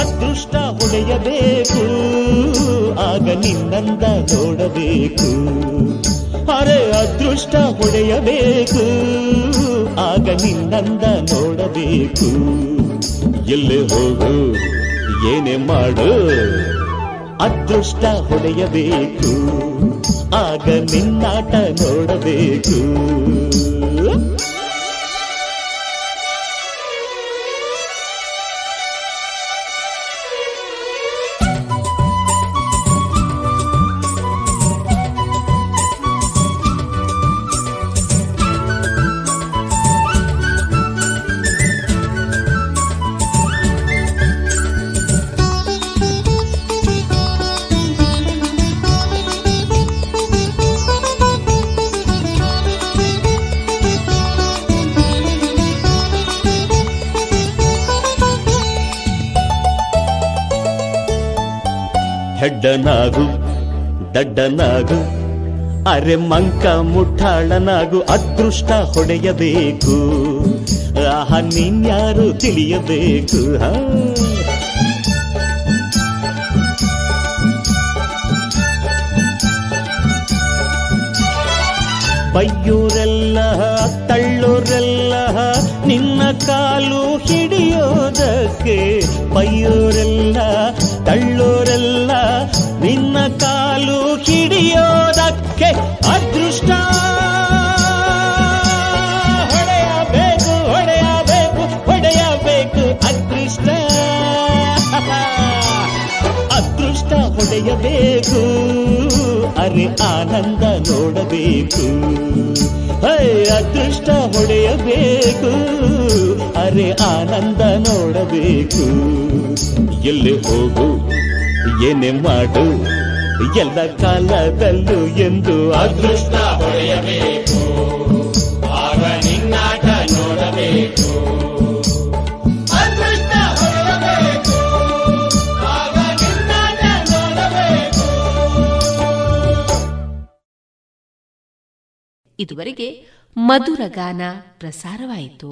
ಅದೃಷ್ಟ ಹೊಡೆಯಬೇಕು, ಆಗ ನಿನ್ನಂದ ನೋಡಬೇಕು. ಅರೆ ಅದೃಷ್ಟ ಹೊಡೆಯಬೇಕು, ಆಗ ನಿನ್ನಂದ ನೋಡಬೇಕು. ಎಲ್ಲೇ ಹೋಗು ಏನೇ ಮಾಡು ಅದೃಷ್ಟ ಹೊಡೆಯಬೇಕು, ಆಗ ನಿನ್ನಾಟ ನೋಡಬೇಕು. ಹೆಡ್ಡನಾಗು ದಡ್ಡನಾಗು ಅರೆ ಮಂಕ ಮುಠಾಳನಾಗು, ಅದೃಷ್ಟ ಹೊಡೆಯಬೇಕು. ಆಹ ನೀನ್ಯಾರು ತಿಳಿಯಬೇಕು, ಬೈಯೋರೆಲ್ಲ ತಳ್ಳೋರೆಲ್ಲ ನಿನ್ನ ಕಾಲು ಹಿಡಿಯೋದಕ್ಕೆ, ಬೈಯೋರೆಲ್ಲ ತಳ್ಳೋರೆಲ್ಲ ನಿನ್ನ ಕಾಲು ಹಿಡಿಯೋದಕ್ಕೆ, ಅದೃಷ್ಟ ಹೊಡೆಯಬೇಕು ಹೊಡೆಯಬೇಕು ಹೊಡೆಯಬೇಕು, ಅದೃಷ್ಟ ಅದೃಷ್ಟ ಹೊಡೆಯಬೇಕು. ಅರೆ ಆನಂದ ನೋಡಬೇಕು, ಅದೃಷ್ಟ ಹೊಡೆಯಬೇಕು, ಅರೆ ಆನಂದ ನೋಡಬೇಕು. ಎಲ್ಲೇ ಹೋಗು ಏನೇ ಮಾಡು ಎಲ್ಲ ಕಾಲದಲ್ಲೂ ಎಂದು ಅದೃಷ್ಟ ಹೊಡೆಯಬೇಕು, ಆಗ ನಿನ್ನಾಟ ನೋಡಬೇಕು. ಇದುವರೆಗೆ ಮಧುರ ಗಾನ ಪ್ರಸಾರವಾಯಿತು.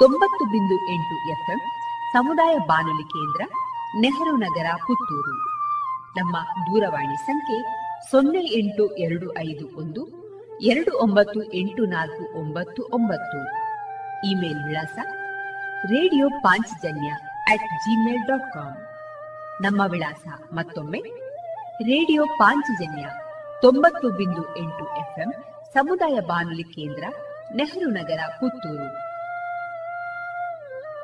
90.8 FM ಸಮುದಾಯ ಬಾನುಲಿ ಕೇಂದ್ರ, ನೆಹರು ನಗರ, ಪುತ್ತೂರು. ನಮ್ಮ ದೂರವಾಣಿ ಸಂಖ್ಯೆ 08251298499. ಇಮೇಲ್ ವಿಳಾಸ ರೇಡಿಯೋ ಪಾಂಚಜನ್ಯ @gmail.com. ನಮ್ಮ ವಿಳಾಸ ಮತ್ತೊಮ್ಮೆ ರೇಡಿಯೋ ಪಾಂಚಜನ್ಯ 90.8 FM ಸಮುದಾಯ ಬಾನುಲಿ ಕೇಂದ್ರ, ನೆಹರು ನಗರ, ಪುತ್ತೂರು.